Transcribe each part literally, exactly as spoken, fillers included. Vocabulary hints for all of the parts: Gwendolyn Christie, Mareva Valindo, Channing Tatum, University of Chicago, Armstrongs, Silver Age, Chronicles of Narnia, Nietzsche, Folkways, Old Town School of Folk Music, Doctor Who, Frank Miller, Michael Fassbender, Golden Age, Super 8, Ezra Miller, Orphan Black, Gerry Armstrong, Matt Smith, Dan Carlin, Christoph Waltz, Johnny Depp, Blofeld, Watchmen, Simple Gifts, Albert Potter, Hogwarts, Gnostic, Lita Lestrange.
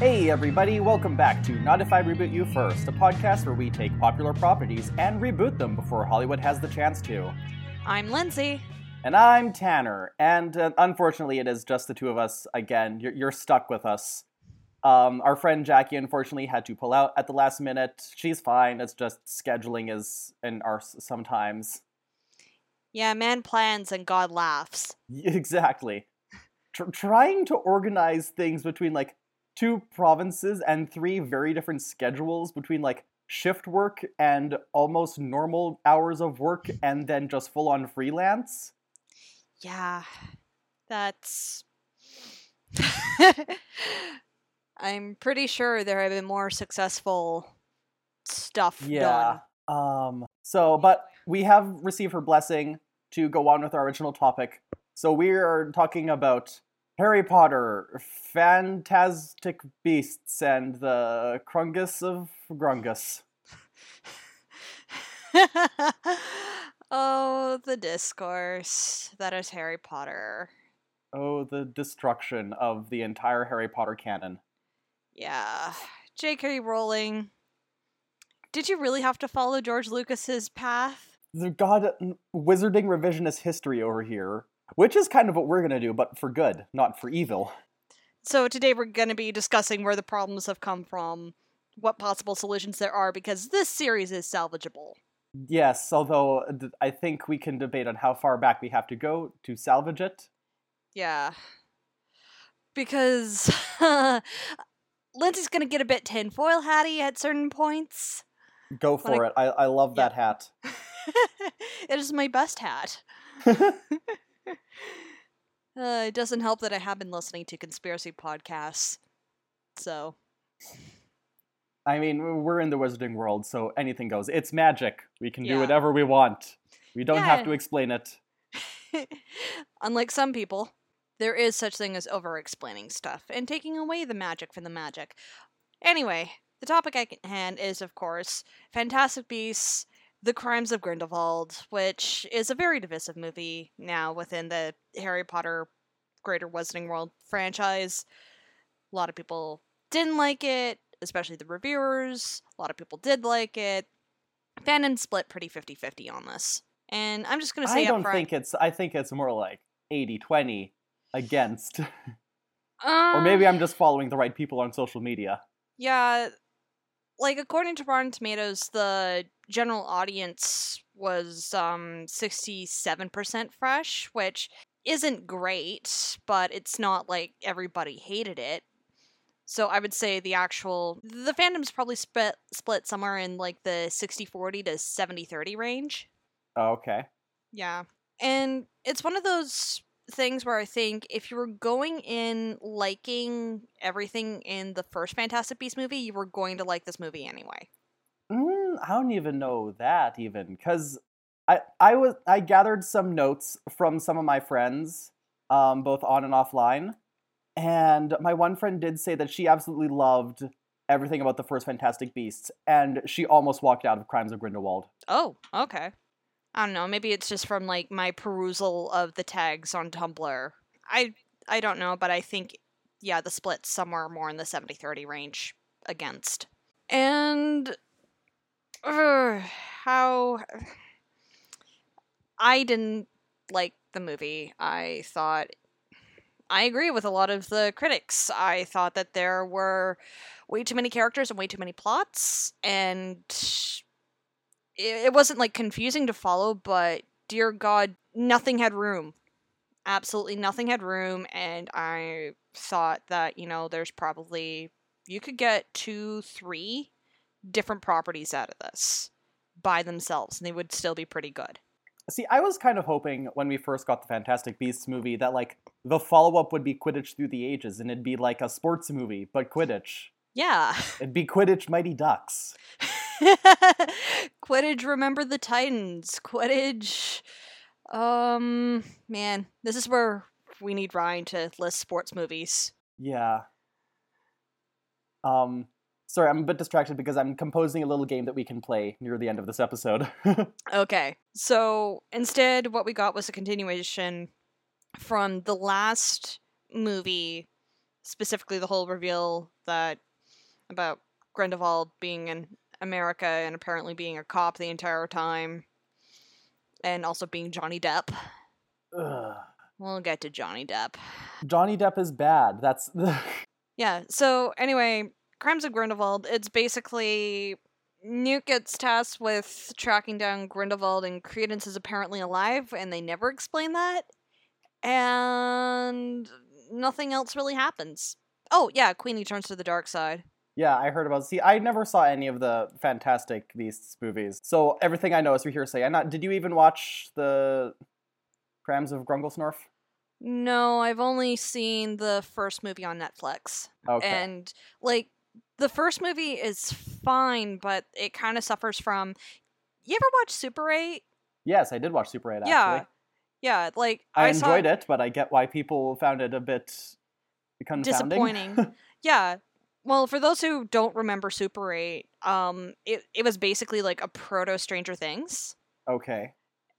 Hey everybody, welcome back to Not If I Reboot You First, a podcast where we take popular properties and reboot them before Hollywood has the chance to. I'm Lindsay. And I'm Tanner. And uh, unfortunately, it is just the two of us again. You're, you're stuck with us. Um, our friend Jackie, unfortunately, had to pull out at the last minute. She's fine. It's just scheduling is an arse sometimes. Yeah, man plans and God laughs. Exactly. Tr- trying to organize things between, like, two provinces and three very different schedules between, like, shift work and almost normal hours of work and then just full-on freelance. Yeah, that's... I'm pretty sure there have been more successful stuff yeah. done. Um, so, but we have received her blessing to go on with our original topic. So we are talking about Harry Potter, Fantastic Beasts, and the Crungus of Grungus. Oh, the discourse that is Harry Potter. Oh, the destruction of the entire Harry Potter canon. Yeah. J K. Rowling, did you really have to follow George Lucas's path? The god wizarding revisionist history over here. Which is kind of what we're going to do, but for good, not for evil. So today we're going to be discussing where the problems have come from, what possible solutions there are, because this series is salvageable. Yes, although I think we can debate on how far back we have to go to salvage it. Yeah. Because Lindsay's going to get a bit tinfoil hatty at certain points. Go for it. I, I love yeah. that hat. It is my best hat. Uh, it doesn't help that I have been listening to conspiracy podcasts, so. I mean, we're in the wizarding world, so anything goes. It's magic. We can yeah. do whatever we want. We don't yeah. have to explain it. Unlike some people, there is such thing as over-explaining stuff and taking away the magic from the magic. Anyway, the topic at hand is, of course, Fantastic Beasts, The Crimes of Grindelwald, which is a very divisive movie now within the Harry Potter Greater Wizarding World franchise. A lot of people didn't like it, especially the reviewers. A lot of people did like it. Fandom split pretty fifty-fifty on this. And I'm just going to say I don't upfront, think it's... I think it's more like eighty twenty against. um, or maybe I'm just following the right people on social media. Yeah. Like, according to Rotten Tomatoes, the general audience was um, sixty-seven percent fresh, which isn't great, but it's not like everybody hated it. So I would say the actual... The fandom's probably split, split somewhere in like the sixty forty to seventy thirty range. Oh, okay. Yeah. And it's one of those things where I think if you were going in liking everything in the first Fantastic Beasts movie, you were going to like this movie anyway. Mm, I don't even know that even, because I, I was I gathered some notes from some of my friends, um, both on and offline, and my one friend did say that she absolutely loved everything about the first Fantastic Beasts, and she almost walked out of Crimes of Grindelwald. Oh, okay. I don't know, maybe it's just from, like, my perusal of the tags on Tumblr. I I don't know, but I think, yeah, the split's somewhere more in the seventy thirty range against. And... Uh, how I didn't like the movie. I thought I agree with a lot of the critics. I thought that there were way too many characters and way too many plots, and it, it wasn't like confusing to follow, but dear God, nothing had room. Absolutely nothing had room, and I thought that, you know, there's probably you could get two, three different properties out of this by themselves, and they would still be pretty good. See, I was kind of hoping when we first got the Fantastic Beasts movie that, like, the follow-up would be Quidditch Through the Ages, and it'd be like a sports movie, but Quidditch. Yeah. It'd be Quidditch Mighty Ducks. Quidditch Remember the Titans. Quidditch... Um, man, this is where we need Ryan to list sports movies. Yeah. Um... Sorry, I'm a bit distracted because I'm composing a little game that we can play near the end of this episode. Okay, so instead what we got was a continuation from the last movie specifically the whole reveal that about Grindelwald being in America and apparently being a cop the entire time, and also being Johnny Depp. Ugh. We'll get to Johnny Depp. Johnny Depp is bad. That's yeah. So anyway, Crimes of Grindelwald. It's basically Newt gets tasked with tracking down Grindelwald, and Credence is apparently alive, and they never explain that. And nothing else really happens. Oh yeah, Queenie turns to the dark side. Yeah, I heard about. See, I never saw any of the Fantastic Beasts movies, so everything I know is through hearsay. I'm not. Did you even watch the Crimes of Grunglesnorf? No, I've only seen the first movie on Netflix. Okay. And, like, the first movie is fine, but it kind of suffers from... You ever watch Super eight? Yes, I did watch Super eight, yeah. actually. Yeah, yeah, like... I, I enjoyed saw... it, but I get why people found it a bit... Disappointing. Yeah. Well, for those who don't remember Super eight, um, it, it was basically, like, a proto-Stranger Things. Okay.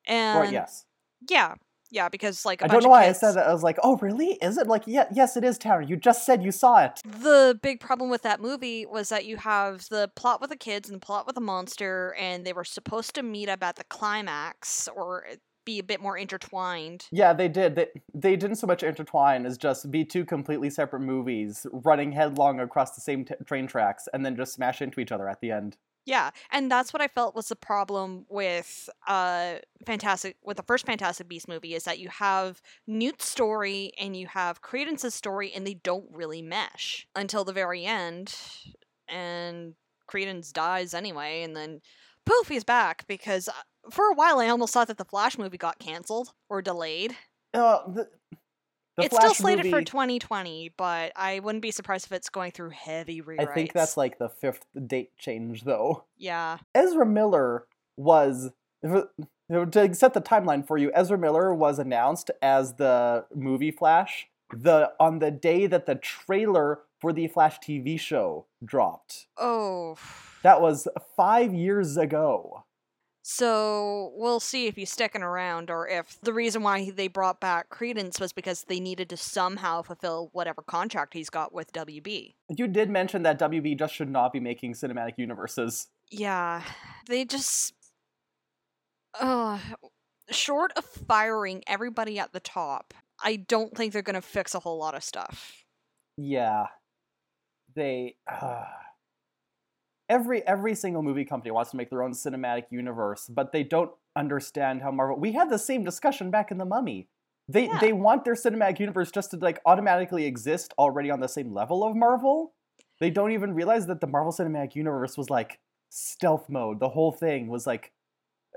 And... Right, yes. Yeah. Yeah, because, like, a I bunch don't know of why kids... I said that. I was like, oh, really? Is it? Like, yeah, yes, it is, Tara. You just said you saw it. The big problem with that movie was that you have the plot with the kids and the plot with the monster, and they were supposed to meet up at the climax or be a bit more intertwined. Yeah, they did. They, they didn't so much intertwine as just be two completely separate movies running headlong across the same t- train tracks and then just smash into each other at the end. Yeah, and that's what I felt was the problem with uh, Fantastic with the first Fantastic Beasts movie, is that you have Newt's story and you have Credence's story, and they don't really mesh until the very end, and Credence dies anyway, and then poof, he's back, because for a while I almost thought that the Flash movie got canceled or delayed. Uh, the, the it's Flash still slated movie... for twenty twenty, but I wouldn't be surprised if it's going through heavy rewrites. I think that's like the fifth date change, though. Yeah. Ezra Miller was, to set the timeline for you, Ezra Miller was announced as the movie Flash the on the day that the trailer for the Flash T V show dropped. Oh. That was five years ago. So we'll see if he's sticking around, or if the reason why they brought back Credence was because they needed to somehow fulfill whatever contract he's got with W B. You did mention that W B just should not be making cinematic universes. Yeah, they just... Uh, short of firing everybody at the top, I don't think they're going to fix a whole lot of stuff. Yeah. They... Uh... Every every single movie company wants to make their own cinematic universe, but they don't understand how Marvel... We had the same discussion back in The Mummy. They yeah. they want their cinematic universe just to, like, automatically exist already on the same level of Marvel. They don't even realize that the Marvel Cinematic Universe was, like, stealth mode. The whole thing was, like,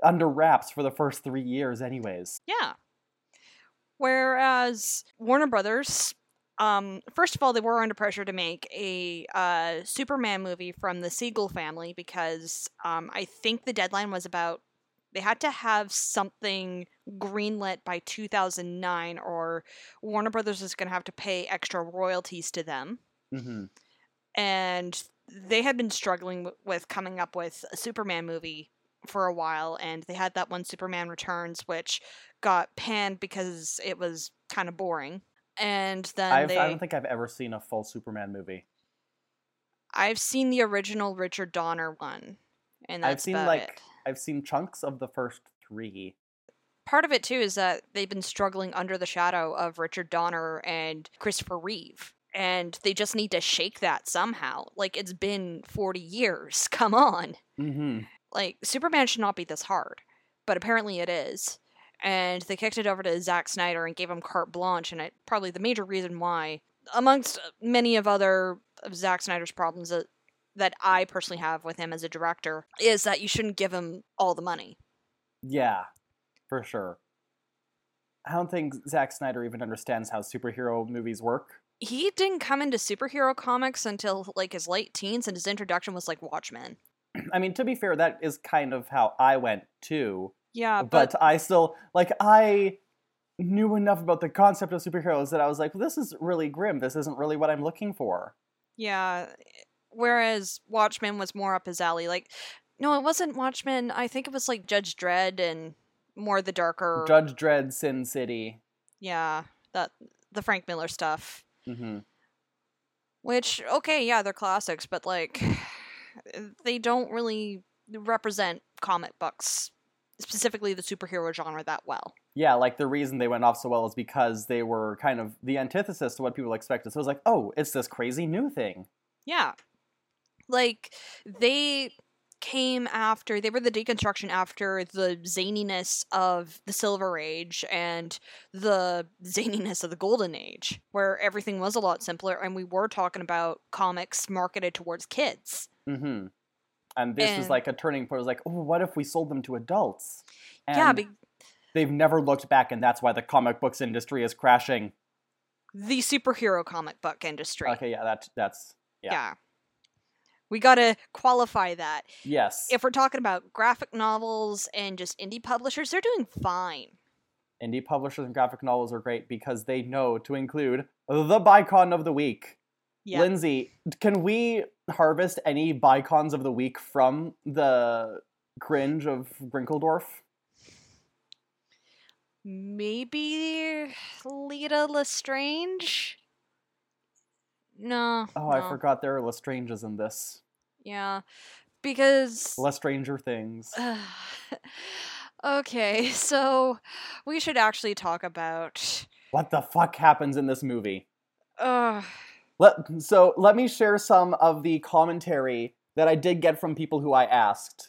under wraps for the first three years anyways. Yeah. Whereas Warner Brothers... Um, first of all, they were under pressure to make a uh, Superman movie from the Siegel family, because um, I think the deadline was about, they had to have something greenlit by two thousand nine, or Warner Brothers was going to have to pay extra royalties to them. Mm-hmm. And they had been struggling w- with coming up with a Superman movie for a while, and they had that one Superman Returns, which got panned because it was kind of boring. And then I've, they, I don't think I've ever seen a full Superman movie. I've seen the original Richard Donner one, and that's I've seen about like it. I've seen chunks of the first three. Part of it too is that they've been struggling under the shadow of Richard Donner and Christopher Reeve, and they just need to shake that somehow. Like, it's been forty years. Come on, mm-hmm. Like, Superman should not be this hard, but apparently it is. And they kicked it over to Zack Snyder and gave him carte blanche, and it probably the major reason why, amongst many of other of Zack Snyder's problems that, that I personally have with him as a director, is that you shouldn't give him all the money. Yeah, for sure. I don't think Zack Snyder even understands how superhero movies work. He didn't come into superhero comics until, like, his late teens, and his introduction was, like, Watchmen. I mean, to be fair, that is kind of how I went, too. Yeah, but... but I still, like, I knew enough about the concept of superheroes that I was like, well, this is really grim. This isn't really what I'm looking for. Yeah, whereas Watchmen was more up his alley. Like, no, it wasn't Watchmen. I think it was, like, Judge Dredd and more the darker... Judge Dredd, Sin City. Yeah, that the Frank Miller stuff. Mm-hmm. Which, okay, yeah, they're classics, but, like, they don't really represent comic books, specifically the superhero genre, that well. Yeah, like, the reason they went off so well is because they were kind of the antithesis to what people expected. So it was like, oh, it's this crazy new thing. Yeah. Like, they came after, they were the deconstruction after the zaniness of the Silver Age and the zaniness of the Golden Age, where everything was a lot simpler and we were talking about comics marketed towards kids. Mm-hmm. And this and, was like a turning point. It was like, oh, what if we sold them to adults? And yeah, but they've never looked back, and that's why the comic books industry is crashing. The superhero comic book industry. Okay, yeah, that, that's, yeah. Yeah. We gotta qualify that. Yes. If we're talking about graphic novels and just indie publishers, they're doing fine. Indie publishers and graphic novels are great because they know to include the Bicon of the Week. Yeah. Lindsay, can we harvest any Bicons of the Week from the cringe of Grinkeldorf? Maybe Lita Lestrange? No. Oh, no. I forgot there are Lestranges in this. Yeah, because Lestranger things. Uh, okay, so we should actually talk about what the fuck happens in this movie. Uh... Let, so let me share some of the commentary that I did get from people who I asked.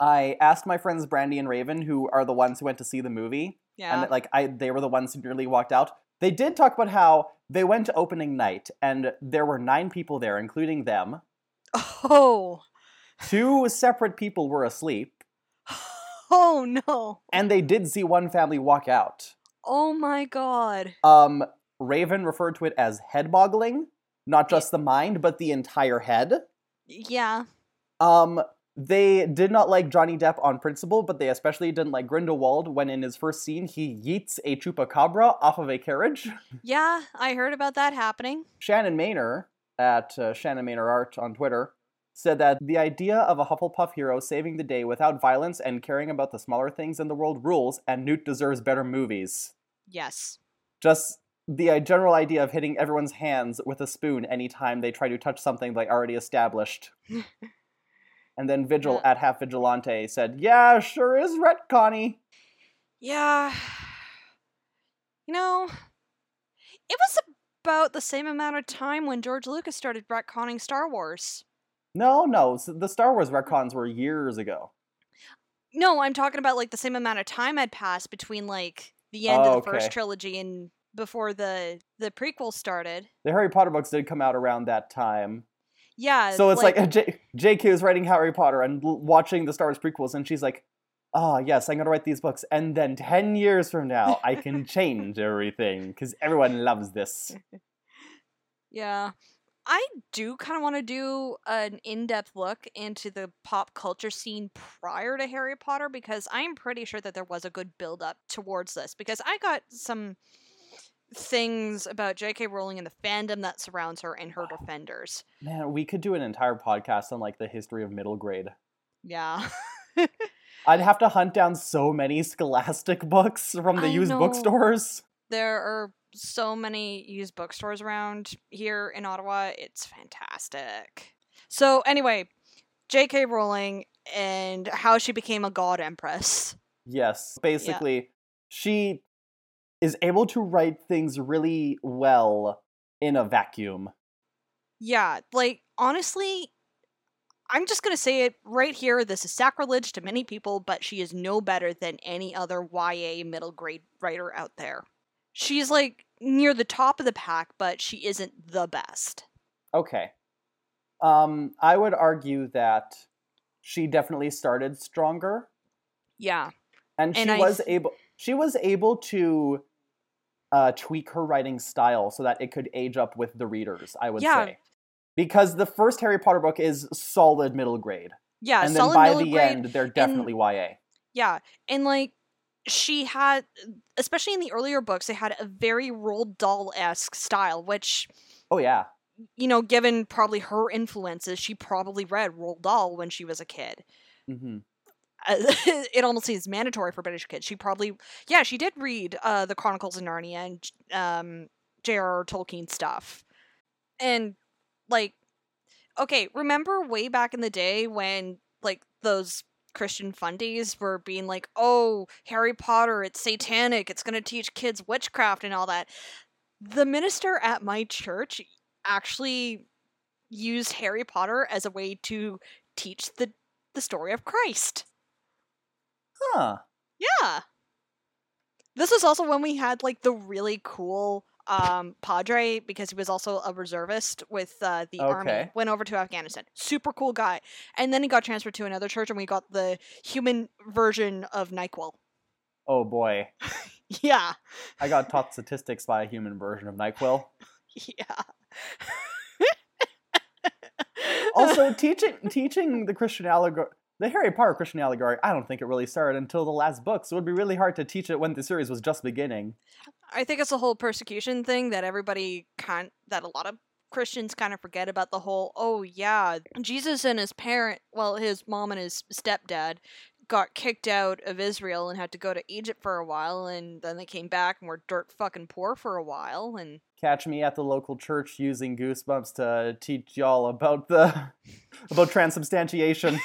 I asked my friends Brandy and Raven, who are the ones who went to see the movie. Yeah. And like I, they were the ones who nearly walked out. They did talk about how they went to opening night, and there were nine people there, including them. Oh. Two separate people were asleep. Oh, no. And they did see one family walk out. Oh, my God. Um, Raven referred to it as head-boggling. Not just the mind, but the entire head. Yeah. Um, they did not like Johnny Depp on principle, but they especially didn't like Grindelwald when in his first scene he yeets a chupacabra off of a carriage. Yeah, I heard about that happening. Shannon Maynor, at uh, Shannon Maynor Art on Twitter, said that the idea of a Hufflepuff hero saving the day without violence and caring about the smaller things in the world rules, and Newt deserves better movies. Yes. Just the uh, general idea of hitting everyone's hands with a spoon anytime they try to touch something they already established. And then Vigil yeah. at Half Vigilante said, yeah, sure is retconny. Yeah. You know, it was about the same amount of time when George Lucas started retconning Star Wars. No, no. The Star Wars retcons were years ago. No, I'm talking about like the same amount of time had passed between like the end oh, of the okay. first trilogy and before the, the prequel started. The Harry Potter books did come out around that time. Yeah. So it's like, like J- J.K. is writing Harry Potter and l- watching the Star Wars prequels, and she's like, oh, yes, I'm going to write these books, and then ten years from now, I can change everything, because everyone loves this. Yeah. I do kind of want to do an in-depth look into the pop culture scene prior to Harry Potter, because I'm pretty sure that there was a good build-up towards this, because I got some things about J K. Rowling and the fandom that surrounds her and her defenders. Man, we could do an entire podcast on, like, the history of middle grade. Yeah. I'd have to hunt down so many Scholastic books from the I used know. bookstores. There are so many used bookstores around here in Ottawa. It's fantastic. So, anyway, J K. Rowling and how she became a god empress. Yes. Basically, yeah. she is able to write things really well in a vacuum. Yeah, like, honestly, I'm just going to say it right here. This is sacrilege to many people, but she is no better than any other Y A middle grade writer out there. She's, like, near the top of the pack, but she isn't the best. Okay. Um, I would argue that she definitely started stronger. Yeah. And she and I... was able... She was able to Uh, tweak her writing style so that it could age up with the readers, I would yeah. say. Because the first Harry Potter book is solid middle grade. Yeah, and solid middle grade. And then by the end, they're definitely Y A. Yeah, and like, she had, especially in the earlier books, they had a very Roald Dahl-esque style, which... Oh, yeah. You know, given probably her influences, she probably read Roald Dahl when she was a kid. Mm-hmm. It almost seems mandatory for British kids. She probably, yeah, she did read uh, the Chronicles of Narnia and um, J R R Tolkien stuff. And, like, okay, remember way back in the day when, like, those Christian fundies were being like, oh, Harry Potter, it's satanic, it's gonna teach kids witchcraft and all that. The minister at my church actually used Harry Potter as a way to teach the, the story of Christ. Huh. Yeah. This is also when we had, like, the really cool um, Padre, because he was also a reservist with uh, the okay. army, went over to Afghanistan. Super cool guy. And then he got transferred to another church, and we got the human version of NyQuil. Oh, boy. Yeah. I got taught statistics by a human version of NyQuil. Yeah. Also, teaching teaching the Christian allegory, the Harry Potter Christian allegory, I don't think it really started until the last book, so it would be really hard to teach it when the series was just beginning. I think it's the whole persecution thing that everybody kind, that a lot of Christians kind of forget about the whole, oh yeah, Jesus and his parent, well, his mom and his stepdad got kicked out of Israel and had to go to Egypt for a while, and then they came back and were dirt fucking poor for a while, and... Catch me at the local church using Goosebumps to teach y'all about the... about transubstantiation.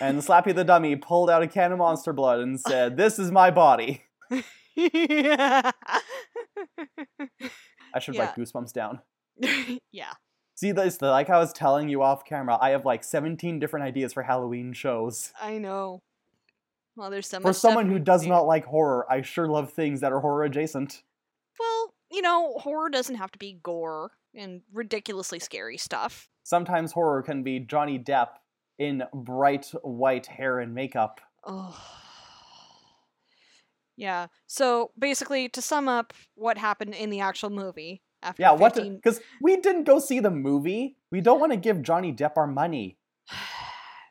And Slappy the Dummy pulled out a can of Monster Blood and said, this is my body. Yeah. I should yeah. write Goosebumps down. Yeah. See, this, like I was telling you off camera, I have like seventeen different ideas for Halloween shows. I know. Well, there's so much For someone who does do. not like horror, I sure love things that are horror adjacent. Well, you know, horror doesn't have to be gore and ridiculously scary stuff. Sometimes horror can be Johnny Depp in bright white hair and makeup. Oh. Yeah. So basically, to sum up what happened in the actual movie... After yeah, what? Because we didn't go see the movie. We don't want to give Johnny Depp our money.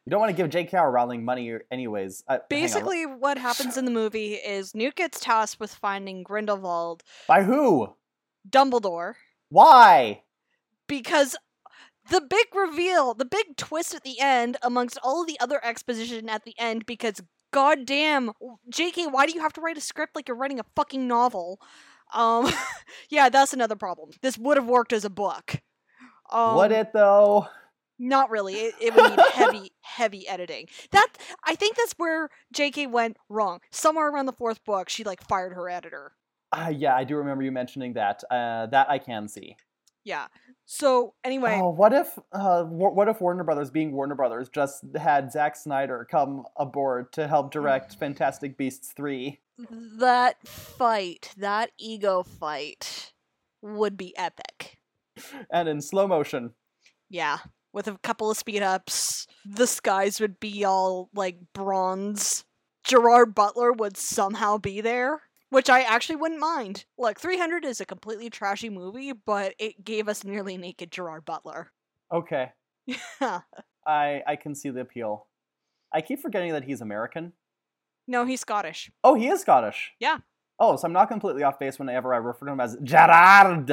We don't want to give J K R Rowling money anyways. Uh, Basically, what happens in the movie is Newt gets tasked with finding Grindelwald. By who? Dumbledore. Why? Because the big reveal, the big twist at the end, amongst all of the other exposition at the end, because goddamn, J K, why do you have to write a script like you're writing a fucking novel? Um, yeah, that's another problem. This would have worked as a book. Um, would it, though? Not really. It, it would need heavy, heavy editing. That I think that's where J K went wrong. Somewhere around the fourth book, she, like, fired her editor. Uh, yeah, I do remember you mentioning that. Uh, that I can see. Yeah. So, anyway. Oh, what if, uh, what if Warner Brothers, being Warner Brothers, just had Zack Snyder come aboard to help direct Fantastic Beasts three? That fight, that ego fight, would be epic. And in slow motion. Yeah, with a couple of speed-ups, the skies would be all, like, bronze. Gerard Butler would somehow be there, which I actually wouldn't mind. Look, three hundred is a completely trashy movie, but it gave us nearly naked Gerard Butler. Okay. Yeah. I, I can see the appeal. I keep forgetting that he's American. No, he's Scottish. Oh, he is Scottish? Yeah. Oh, so I'm not completely off base whenever I refer to him as Gerard.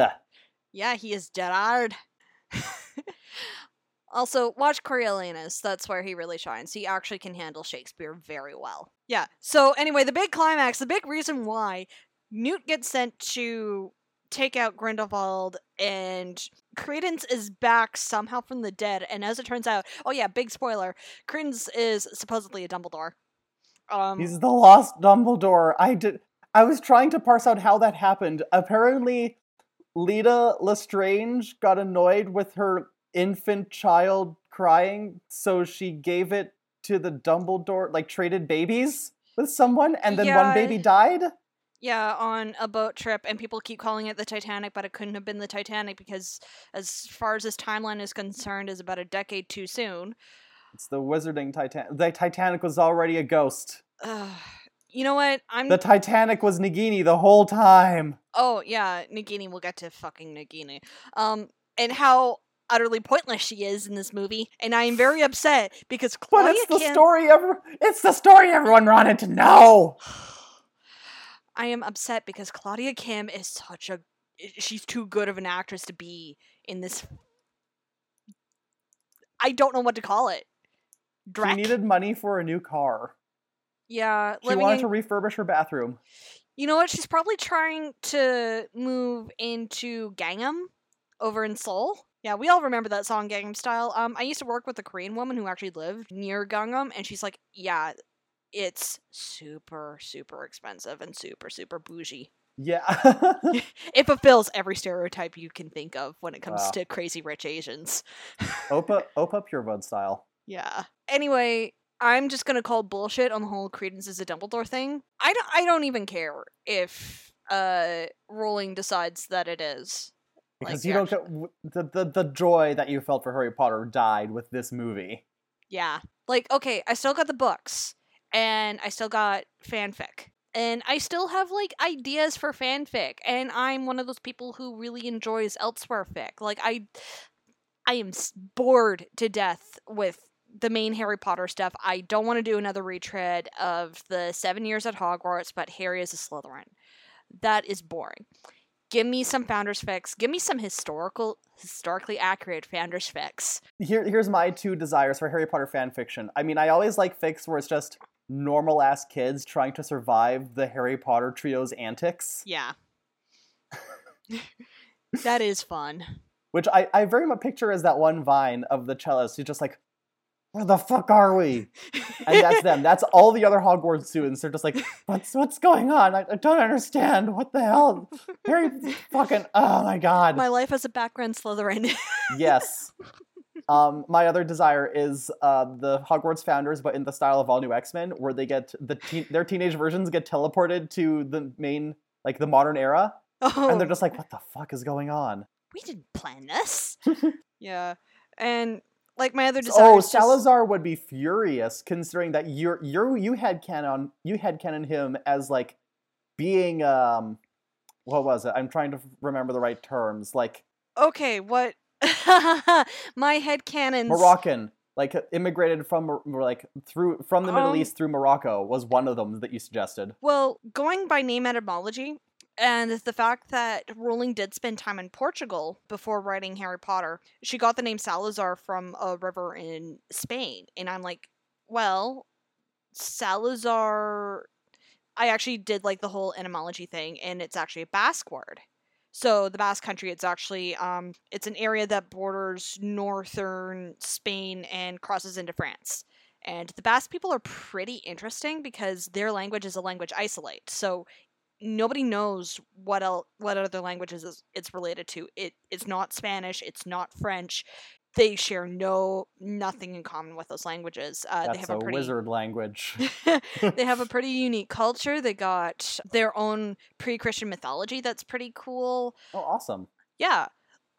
Yeah, he is Gerard. Also, watch Coriolanus. That's where he really shines. He actually can handle Shakespeare very well. Yeah. So anyway, the big climax, the big reason why Newt gets sent to take out Grindelwald and Credence is back somehow from the dead. And as it turns out, oh yeah, big spoiler, Credence is supposedly a Dumbledore. Um, He's the lost Dumbledore. I did. I was trying to parse out how that happened. Apparently, Lita Lestrange got annoyed with her infant child crying, so she gave it to the Dumbledore, like traded babies with someone, and then yeah, one baby died? Yeah, on a boat trip, and people keep calling it the Titanic, but it couldn't have been the Titanic because as far as this timeline is concerned, is about a decade too soon. It's the Wizarding Titanic. The Titanic was already a ghost. Uh, you know what? I'm The Titanic was Nagini the whole time. Oh, yeah. Nagini. We'll get to fucking Nagini. Um, and how utterly pointless she is in this movie. And I am very upset because Claudia But it's the Kim... story ever. It's the story everyone wanted to know. I am upset because Claudia Kim is such a... She's too good of an actress to be in this... I don't know what to call it. Dreck. She needed money for a new car. Yeah. She wanted in... to refurbish her bathroom. You know what? She's probably trying to move into Gangnam over in Seoul. Yeah, we all remember that song, Gangnam Style. Um, I used to work with a Korean woman who actually lived near Gangnam, and she's like, yeah, it's super, super expensive and super, super bougie. Yeah. It fulfills every stereotype you can think of when it comes wow. to crazy rich Asians. Opa, Opa Pureblood style. Yeah. Anyway, I'm just going to call bullshit on the whole Credence is a Dumbledore thing. I don't, I don't even care if uh, Rowling decides that it is. Because like, you don't actually... the, the the joy that you felt for Harry Potter died with this movie. Yeah. Like, okay, I still got the books, and I still got fanfic. And I still have, like, ideas for fanfic. And I'm one of those people who really enjoys elsewhere fic. Like, I I am bored to death with the main Harry Potter stuff. I don't want to do another retread of the seven years at Hogwarts, but Harry is a Slytherin. That is boring. Give me some Founders fics. Give me some historical, historically accurate Founders fics. Here, here's my two desires for Harry Potter fanfiction. I mean, I always like fics where it's just... normal-ass kids trying to survive the Harry Potter trio's antics. Yeah. That is fun. Which I, I very much picture as that one vine of the cellist who's just like, where the fuck are we? And that's them. That's all the other Hogwarts students. They're just like, what's what's going on? I, I don't understand. What the hell? Harry fucking, oh my god. My life as a background Slytherin. Yes. Um, my other desire is uh, the Hogwarts Founders, but in the style of All New X-Men, where they get the te- their teenage versions get teleported to the main, like the modern era, oh. and they're just like, "What the fuck is going on? We didn't plan this." Yeah, and like my other desire. Oh, is Salazar just... would be furious considering that you you you had canon you had canon him as like being um, what was it? I'm trying to remember the right terms. Like, okay, what. My headcanons. Moroccan, like immigrated from like through from the um, Middle East through Morocco was one of them that you suggested. Well, going by name etymology and the fact that Rowling did spend time in Portugal before writing Harry Potter, she got the name Salazar from a river in Spain. And I'm like, well, Salazar, I actually did like the whole etymology thing, and it's actually a Basque word. So the Basque country, it's actually, um, it's an area that borders northern Spain and crosses into France. And the Basque people are pretty interesting because their language is a language isolate. So nobody knows what el- what other languages it's related to. It It's not Spanish. It's not French. They share no nothing in common with those languages. Uh, That's they have a, a pretty, wizard language. They have a pretty unique culture. They got their own pre-Christian mythology that's pretty cool. Oh, awesome. Yeah.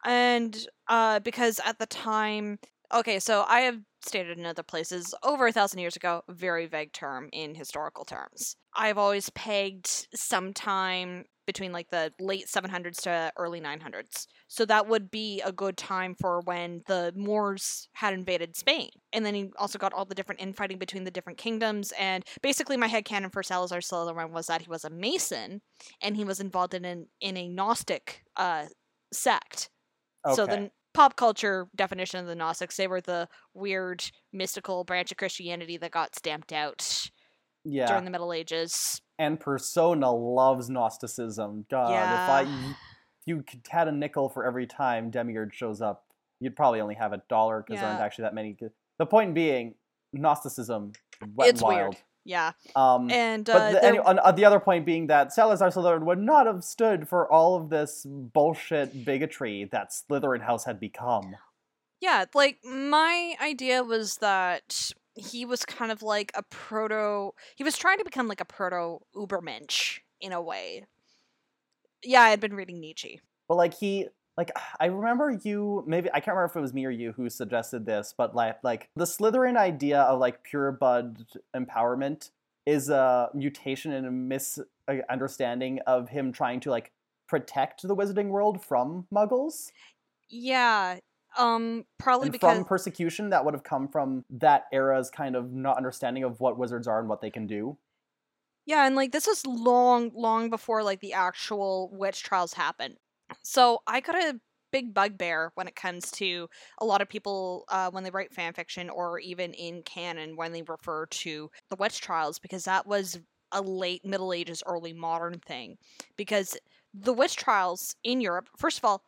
And uh, because at the time... Okay, so I have stated in other places over a thousand years ago, very vague term in historical terms. I've always pegged sometime between like the late seven hundreds to early nine hundreds. So that would be a good time for when the Moors had invaded Spain. And then you also got all the different infighting between the different kingdoms. And basically my headcanon for Salazar Slytherin was that he was a Mason and he was involved in an, in a Gnostic uh, sect. Okay. So the pop culture definition of the Gnostics, they were the weird mystical branch of Christianity that got stamped out yeah. during the Middle Ages. And Persona loves Gnosticism. God, yeah. if I if you had a nickel for every time Demiurge shows up, you'd probably only have a dollar because yeah. there aren't actually that many. The point being, Gnosticism went it's wild. Weird. Yeah. Um, and uh, but the, there... any, on, on the other point being that Salazar Slytherin would not have stood for all of this bullshit bigotry that Slytherin House had become. Yeah, like, my idea was that he was kind of like a proto... He was trying to become like a proto-Ubermensch, in a way. Yeah, I had been reading Nietzsche. But like, he... Like, I remember you, maybe, I can't remember if it was me or you who suggested this, but like, like the Slytherin idea of like pureblood empowerment is a mutation and a misunderstanding of him trying to like protect the wizarding world from muggles. Yeah, um, probably and because... from persecution that would have come from that era's kind of not understanding of what wizards are and what they can do. Yeah, and like this was long, long before like the actual witch trials happened. So I got a big bugbear when it comes to a lot of people uh, when they write fan fiction or even in canon when they refer to the witch trials, because that was a late Middle Ages, early modern thing, because the witch trials in Europe, first of all,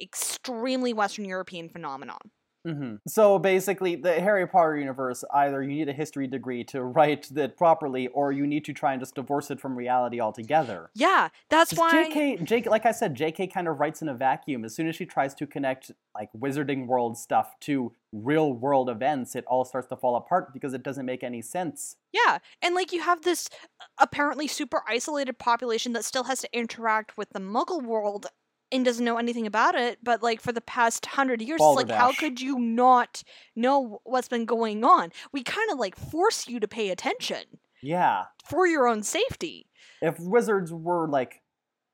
extremely Western European phenomenon. Mm-hmm. So basically, the Harry Potter universe, either you need a history degree to write that properly, or you need to try and just divorce it from reality altogether. Yeah, that's why... J K, J K, like I said, J K kind of writes in a vacuum. As soon as she tries to connect, like, wizarding world stuff to real-world events, it all starts to fall apart because it doesn't make any sense. Yeah, and, like, you have this apparently super isolated population that still has to interact with the Muggle world and doesn't know anything about it, but, like, for the past hundred years, Balderdash. It's like, how could you not know what's been going on? We kind of, like, force you to pay attention. Yeah. For your own safety. If wizards were, like,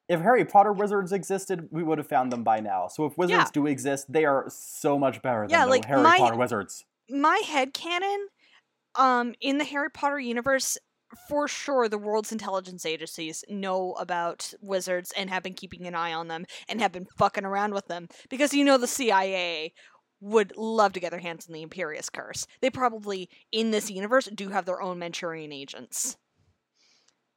if Harry Potter wizards existed, we would have found them by now. So if wizards yeah. do exist, they are so much better yeah, than like the Harry my, Potter wizards. My headcanon, um, in the Harry Potter universe, for sure, the world's intelligence agencies know about wizards and have been keeping an eye on them and have been fucking around with them. Because, you know, the C I A would love to get their hands on the Imperious Curse. They probably, in this universe, do have their own Manchurian agents.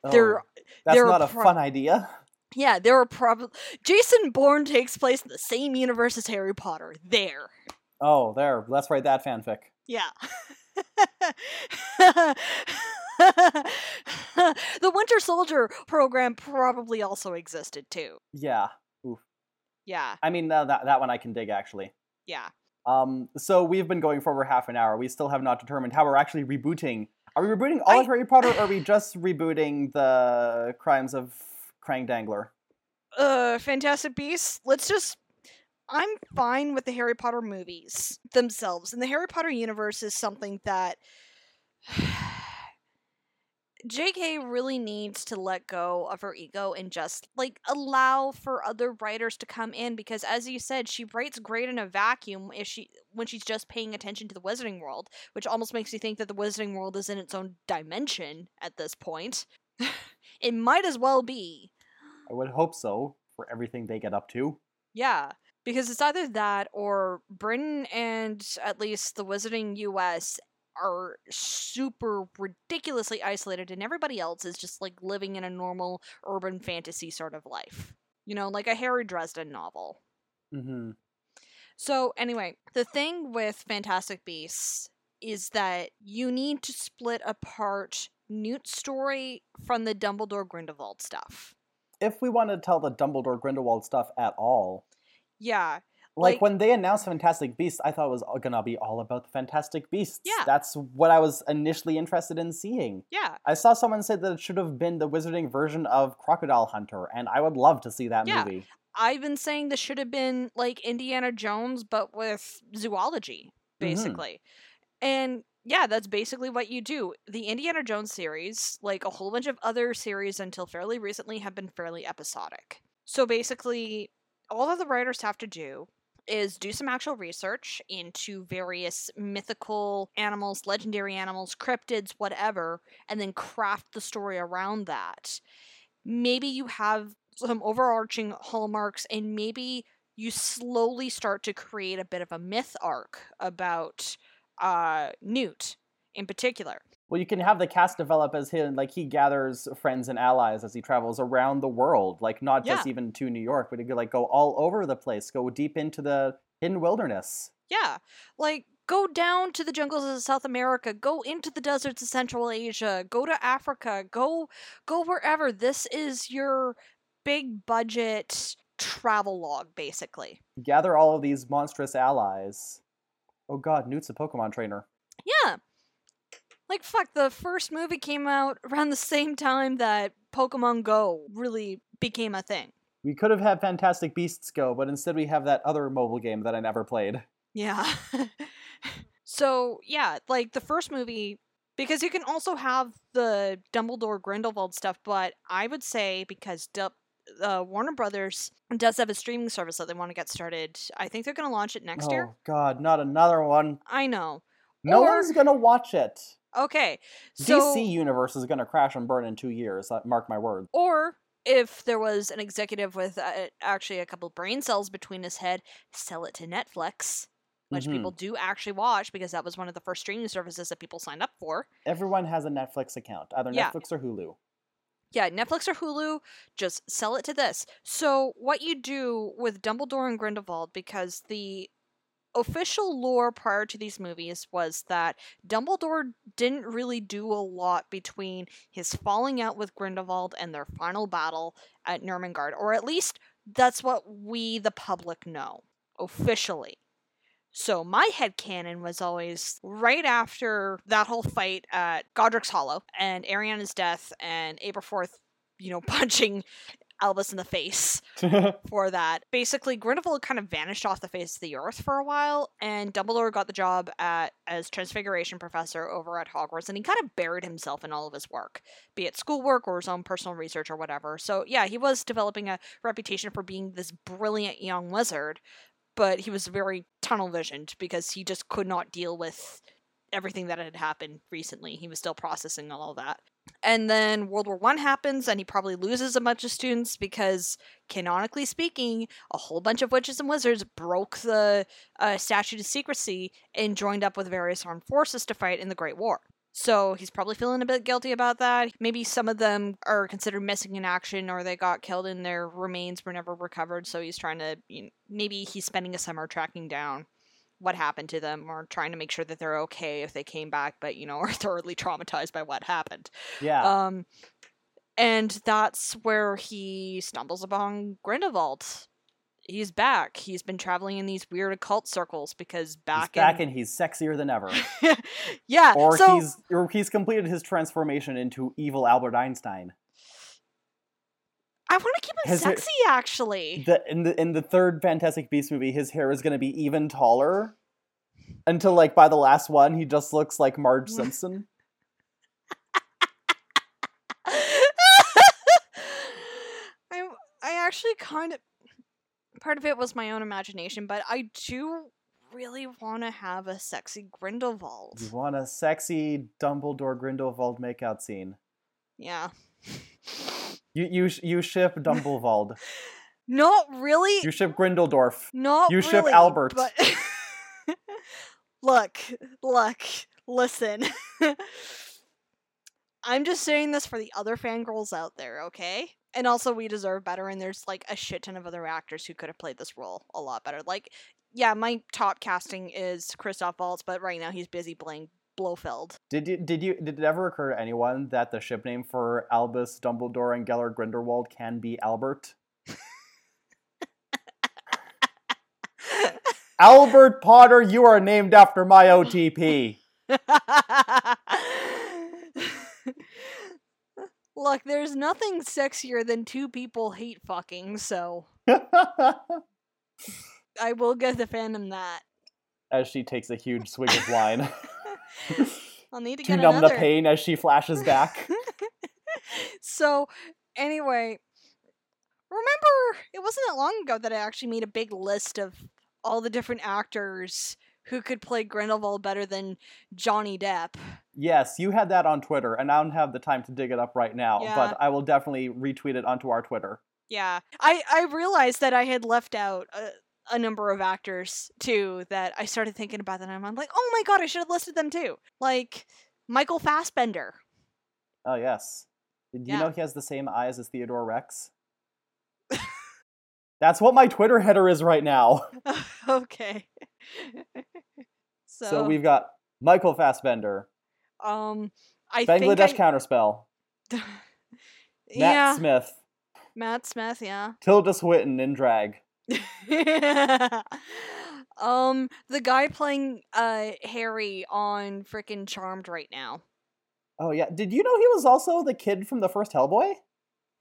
Oh, they're, that's they're not a pro- fun idea. Yeah, there are probably... Jason Bourne takes place in the same universe as Harry Potter. There. Oh, there. Let's write that fanfic. Yeah. The Winter Soldier program probably also existed too. Yeah. Oof. Yeah. I mean, that that one I can dig, actually. Yeah. Um. So we've been going for over half an hour. We still have not determined how we're actually rebooting. Are we rebooting all I... of Harry Potter, or are we just rebooting the Crimes of Krang Dangler? Uh, Fantastic Beasts. Let's just. I'm fine with the Harry Potter movies themselves, and the Harry Potter universe is something that. J K really needs to let go of her ego and just, like, allow for other writers to come in, because, as you said, she writes great in a vacuum if she when she's just paying attention to the wizarding world, which almost makes you think that the wizarding world is in its own dimension at this point. It might as well be. I would hope so, for everything they get up to. Yeah, because it's either that or Britain and at least the wizarding U S are super ridiculously isolated, and everybody else is just, like, living in a normal urban fantasy sort of life. You know, like a Harry Dresden novel. Mm-hmm. So, anyway, the thing with Fantastic Beasts is that you need to split apart Newt's story from the Dumbledore Grindelwald stuff. If we want to tell the Dumbledore Grindelwald stuff at all. Yeah. Like, like, when they announced Fantastic Beasts, I thought it was going to be all about the Fantastic Beasts. Yeah. That's what I was initially interested in seeing. Yeah. I saw someone say that it should have been the wizarding version of Crocodile Hunter, and I would love to see that yeah. movie. I've been saying this should have been, like, Indiana Jones, but with zoology, basically. Mm-hmm. And, yeah, that's basically what you do. The Indiana Jones series, like a whole bunch of other series until fairly recently, have been fairly episodic. So, basically, all that the writers have to do is do some actual research into various mythical animals, legendary animals, cryptids, whatever, and then craft the story around that. Maybe you have some overarching hallmarks, and maybe you slowly start to create a bit of a myth arc about uh, Newt in particular. Well, you can have the cast develop as him, like, he gathers friends and allies as he travels around the world, like, not yeah. just even to New York, but he could, like, go all over the place, go deep into the hidden wilderness. Yeah, like, go down to the jungles of South America, go into the deserts of Central Asia, go to Africa, go go wherever. This is your big budget travel log, basically. Gather all of these monstrous allies. Oh God, Newt's a Pokemon trainer. Yeah. Like, fuck, the first movie came out around the same time that Pokemon Go really became a thing. We could have had Fantastic Beasts Go, but instead we have that other mobile game that I never played. Yeah. So, yeah, like, the first movie, because you can also have the Dumbledore Grindelwald stuff, but I would say, because Du- uh, Warner Brothers does have a streaming service that they want to get started, I think they're going to launch it next oh, year. Oh, God, not another one. I know. No or... one's going to watch it. Okay, so... D C Universe is going to crash and burn in two years, mark my words. Or, if there was an executive with uh, actually a couple brain cells between his head, sell it to Netflix. which mm-hmm. people do actually watch because that was one of the first streaming services that people signed up for. Everyone has a Netflix account, either yeah. Netflix or Hulu. Yeah, Netflix or Hulu, just sell it to this. So what you do with Dumbledore and Grindelwald, because the official lore prior to these movies was that Dumbledore didn't really do a lot between his falling out with Grindelwald and their final battle at Nurmengard, or at least that's what we, the public, know officially. So my headcanon was always right after that whole fight at Godric's Hollow and Ariana's death and Aberforth, you know, punching Albus in the face for that. Basically, Grindelwald kind of vanished off the face of the earth for a while, and Dumbledore got the job at as Transfiguration Professor over at Hogwarts, and he kind of buried himself in all of his work, be it schoolwork or his own personal research or whatever. So yeah, he was developing a reputation for being this brilliant young wizard, but he was very tunnel-visioned because he just could not deal with everything that had happened recently. He was still processing all of that. And then World War One happens, and he probably loses a bunch of students because, canonically speaking, a whole bunch of witches and wizards broke the uh, statute of secrecy and joined up with various armed forces to fight in the Great War. So he's probably feeling a bit guilty about that. Maybe some of them are considered missing in action, or they got killed and their remains were never recovered. So he's trying to, you know, maybe he's spending a summer tracking down what happened to them, or trying to make sure that they're okay if they came back, but, you know, are thoroughly traumatized by what happened. Yeah. Um, and that's where he stumbles upon Grindelwald. He's back. He's been traveling in these weird occult circles because back he's in... back and he's sexier than ever. Yeah. Or so... he's or he's completed his transformation into evil Albert Einstein. I want to keep him his sexy, hair, actually. The, in, the, in the third Fantastic Beasts movie, his hair is going to be even taller. Until, like, by the last one, he just looks like Marge Simpson. I, I actually kind of... Part of it was my own imagination, but I do really want to have a sexy Grindelwald. You want a sexy Dumbledore Grindelwald makeout scene. Yeah. You you you ship Dumbledore. Not really. You ship Grindeldorf. Not you really. You ship Albert. But look, look, listen. I'm just saying this for the other fangirls out there, okay? And also, we deserve better, and there's, like, a shit ton of other actors who could have played this role a lot better. Like, yeah, my top casting is Christoph Waltz, but right now he's busy playing Blofeld. Did you did you did it ever occur to anyone that the ship name for Albus, Dumbledore, and Gellert Grindelwald can be Albert? Albert Potter, you are named after my O T P. Look, there's nothing sexier than two people hate fucking, so I will give the fandom that. As she takes a huge swig of wine. I'll need to, to get numb another. The pain as she flashes back. So, anyway, remember, it wasn't that long ago that I actually made a big list of all the different actors who could play Grindelwald better than Johnny Depp. Yes, you had that on Twitter, and I don't have the time to dig it up right now, yeah. But I will definitely retweet it onto our Twitter. Yeah, I, I realized that I had left out... Uh, a number of actors too that I started thinking about that, and I'm like, oh my god, I should have listed them too. Like Michael Fassbender. Oh yes. Did you yeah. know he has the same eyes as Theodore Rex? That's what my Twitter header is right now. Okay. so, so we've got Michael Fassbender. Um, I Bangladesh think I... Counterspell. Matt yeah. Smith. Matt Smith, yeah. Tilda Swinton in drag. um, the guy playing uh Harry on frickin' Charmed right now. Oh yeah, did you know he was also the kid from the first Hellboy?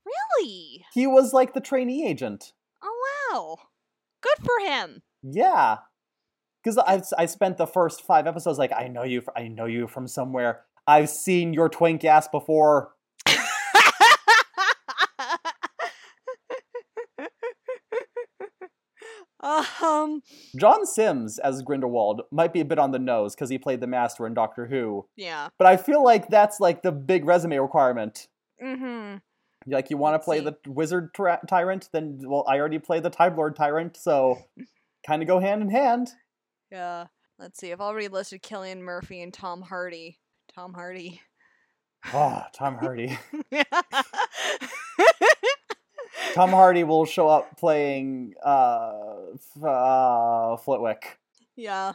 Really? He was like the trainee agent. Oh wow, good for him. Yeah, because I I spent the first five episodes like I know you I know you from somewhere. I've seen your twink ass before. Um, John Sims as Grindelwald might be a bit on the nose because he played the Master in Doctor Who. Yeah. But I feel like that's like the big resume requirement. Mm-hmm. Like you want to play see. the wizard ty- tyrant, then well, I already played the Time Lord tyrant, so kind of go hand in hand. Yeah. Let's see. I've already listed Cillian Murphy and Tom Hardy. Tom Hardy. Ah, Tom Hardy. Tom Hardy will show up playing uh, uh, Flitwick. Yeah.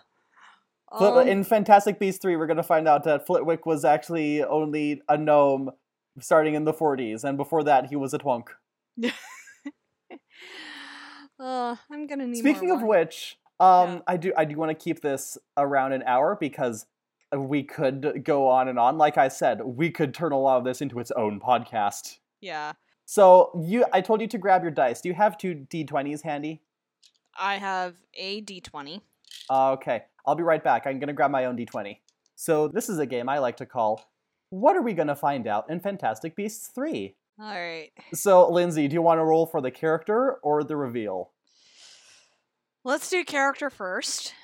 Um, in Fantastic Beasts three, we're going to find out that Flitwick was actually only a gnome starting in the forties, and before that, he was a twunk. uh, I'm going to need Speaking more of wine. which, um, yeah. I do I do want to keep this around an hour, because we could go on and on. Like I said, we could turn a lot of this into its own podcast. Yeah. So, you, I told you to grab your dice. Do you have two D twenties handy? I have a D twenty. Uh, okay. I'll be right back. I'm going to grab my own D twenty. So this is a game I like to call, What Are We Going to Find Out in Fantastic Beasts three? All right. So, Lindsay, do you want to roll for the character or the reveal? Let's do character first.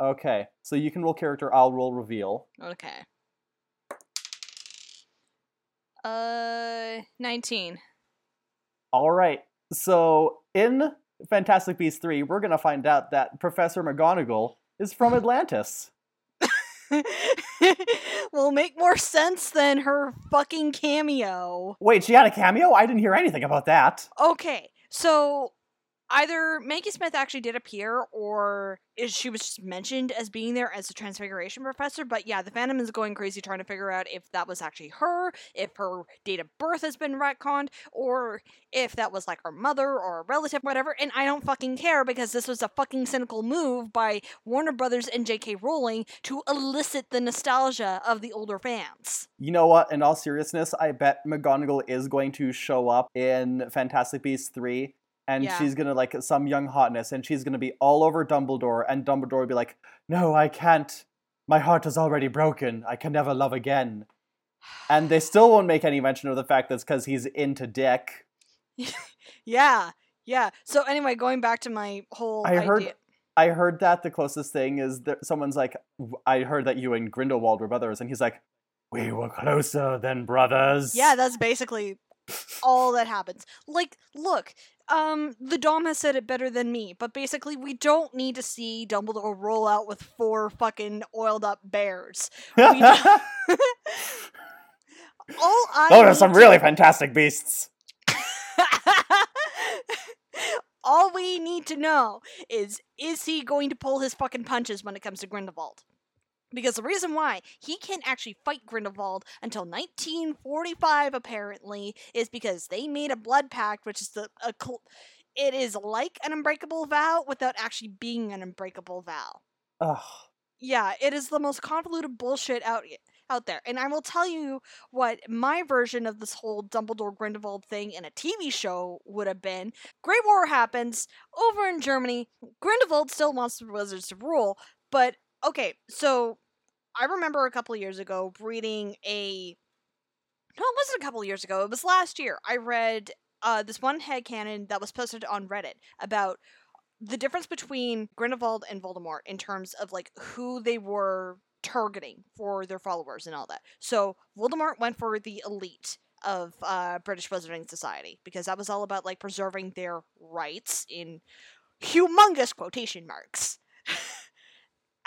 Okay. So you can roll character. I'll roll reveal. Okay. Uh, nineteen. All right. So in Fantastic Beasts three, we're going to find out that Professor McGonagall is from Atlantis. Will make more sense than her fucking cameo. Wait, she had a cameo? I didn't hear anything about that. Okay, so either Maggie Smith actually did appear, or she was just mentioned as being there as the Transfiguration Professor, but yeah, the Phantom is going crazy trying to figure out if that was actually her, if her date of birth has been retconned, or if that was like her mother or a relative, whatever, and I don't fucking care, because this was a fucking cynical move by Warner Brothers and J K. Rowling to elicit the nostalgia of the older fans. You know what, in all seriousness, I bet McGonagall is going to show up in Fantastic Beasts three. And yeah. she's going to, like, some young hotness, and she's going to be all over Dumbledore, and Dumbledore will be like, no, I can't. My heart is already broken. I can never love again. And they still won't make any mention of the fact that's because he's into dick. yeah, yeah. So anyway, going back to my whole I idea. Heard, I heard that the closest thing is that someone's like, I heard that you and Grindelwald were brothers, and he's like, we were closer than brothers. Yeah, that's basically all that happens. Like, look... Um, the Dom has said it better than me, but basically we don't need to see Dumbledore roll out with four fucking oiled up bears. We don't... All I Those are some to... really fantastic beasts. All we need to know is, is he going to pull his fucking punches when it comes to Grindelwald? Because the reason why he can't actually fight Grindelwald until nineteen forty-five, apparently, is because they made a blood pact, which is the a cl- it is like an unbreakable vow without actually being an unbreakable vow. Ugh. Yeah, it is the most convoluted bullshit out out there. And I will tell you what my version of this whole Dumbledore Grindelwald thing in a T V show would have been. Great War happens over in Germany. Grindelwald still wants the wizards to rule, but okay, so I remember a couple of years ago reading a... No, it wasn't a couple of years ago. It was last year. I read uh, this one headcanon that was posted on Reddit about the difference between Grindelwald and Voldemort in terms of, like, who they were targeting for their followers and all that. So Voldemort went for the elite of uh, British Wizarding Society because that was all about, like, preserving their rights in humongous quotation marks.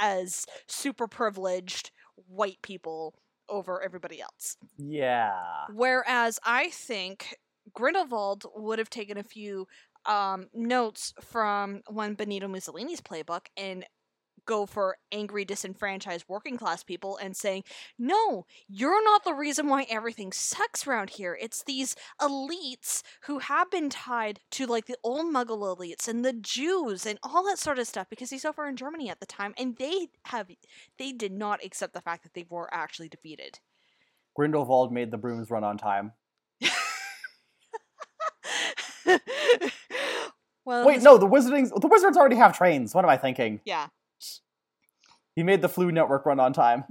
As super privileged white people over everybody else. Yeah. Whereas I think Grindelwald would have taken a few um, notes from one Benito Mussolini's playbook and go for angry, disenfranchised working class people and saying, no, you're not the reason why everything sucks around here. It's these elites who have been tied to, like, the old Muggle elites and the Jews and all that sort of stuff, because he's over in Germany at the time, and they have they did not accept the fact that they were actually defeated. Grindelwald made the brooms run on time. Well, wait, no, the wizarding the wizards already have trains. What am I thinking? Yeah. He made the flu network run on time.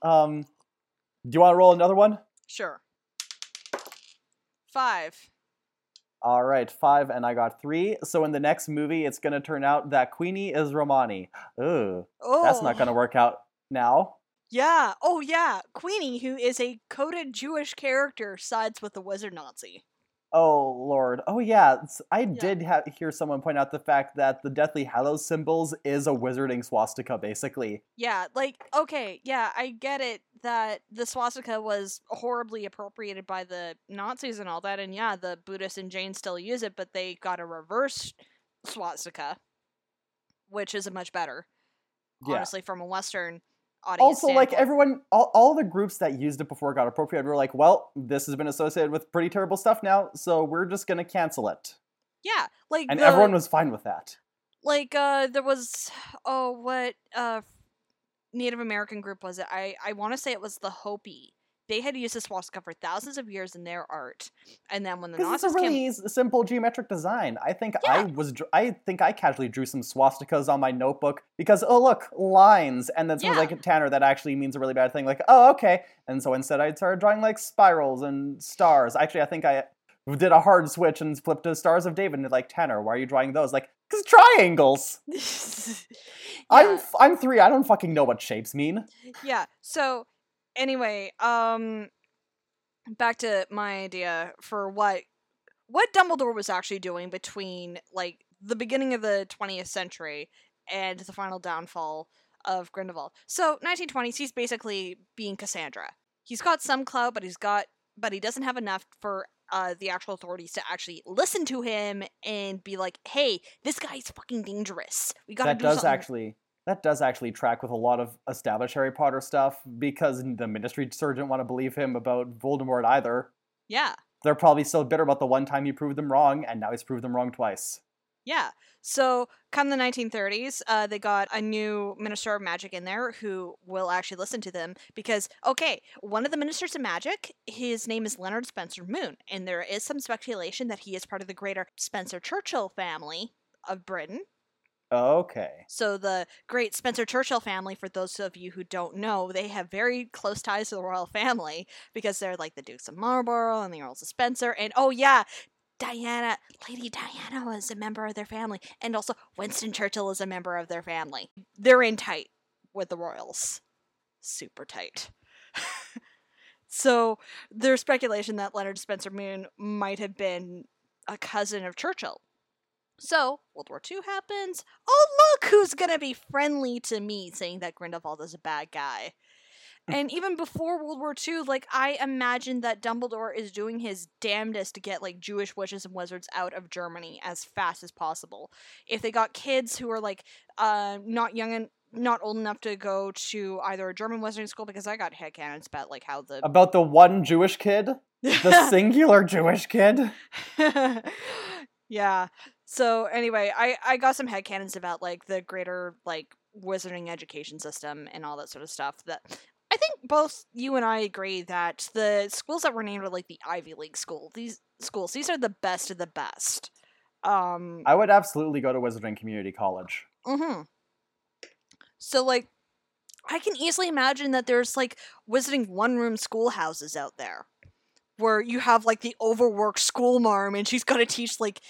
um, do you want to roll another one? Sure. Five. All right, five, and I got three. So in the next movie, it's going to turn out that Queenie is Romani. Ooh, oh. That's not going to work out now. Yeah, oh yeah. Queenie, who is a coded Jewish character, sides with the wizard Nazi. Oh, Lord. Oh, yeah. I yeah. did ha- hear someone point out the fact that the Deathly Hallows symbols is a wizarding swastika, basically. Yeah, like, okay, yeah, I get it that the swastika was horribly appropriated by the Nazis and all that, and yeah, the Buddhists and Jains still use it, but they got a reverse swastika, which is much better, yeah. honestly, from a Western audience also standpoint. Like everyone all, all the groups that used it before it got appropriated were like, well, this has been associated with pretty terrible stuff now, so we're just gonna cancel it. Yeah, like, and the, everyone was fine with that. Like uh there was oh what uh Native American group was it? I I want to say it was the Hopi. They had used the swastika for thousands of years in their art, and then when the Nazis it's a really came... simple geometric design. I think yeah. I was, I think I casually drew some swastikas on my notebook because oh look, lines, and then someone's yeah. like, Tanner, that actually means a really bad thing. Like, oh okay, and so instead I started drawing like spirals and stars. Actually, I think I did a hard switch and flipped to Stars of David and like, Tanner, why are you drawing those? Like, because triangles. yeah. I'm I'm three. I don't fucking know what shapes mean. Yeah. So. Anyway, um, back to my idea for what what Dumbledore was actually doing between, like, the beginning of the twentieth century and the final downfall of Grindelwald. So, nineteen twenties, he's basically being Cassandra. He's got some clout, but he's got, but he doesn't have enough for uh, the actual authorities to actually listen to him and be like, "Hey, this guy's fucking dangerous. We gotta do something." That does actually. That does actually track with a lot of established Harry Potter stuff, because the Ministry surgeon want to believe him about Voldemort either. Yeah. They're probably still bitter about the one time he proved them wrong, and now he's proved them wrong twice. Yeah. So, come the nineteen thirties, uh, they got a new Minister of Magic in there who will actually listen to them, because, okay, one of the Ministers of Magic, his name is Leonard Spencer Moon, and there is some speculation that he is part of the greater Spencer Churchill family of Britain. Okay. So the great Spencer Churchill family, for those of you who don't know, they have very close ties to the royal family because they're like the Dukes of Marlborough and the Earls of Spencer. And oh yeah, Diana, Lady Diana was a member of their family. And also Winston Churchill is a member of their family. They're in tight with the royals. Super tight. So there's speculation that Leonard Spencer Moon might have been a cousin of Churchill. So, World War Two happens. Oh, look who's going to be friendly to me, saying that Grindelwald is a bad guy. And even before World War Two, like, I imagine that Dumbledore is doing his damnedest to get, like, Jewish witches and wizards out of Germany as fast as possible. If they got kids who are, like, uh, not young and not old enough to go to either a German wizarding school, because I got headcanons about, like, how the... About the one Jewish kid? The singular Jewish kid? Yeah. So anyway, I, I got some headcanons about, like, the greater, like, wizarding education system and all that sort of stuff. That I think both you and I agree that the schools that were named are, like, the Ivy League school. These schools, these are the best of the best. Um, I would absolutely go to Wizarding Community College. Mm-hmm. So, like, I can easily imagine that there's, like, wizarding one-room schoolhouses out there where you have, like, the overworked school marm, and she's got to teach, like...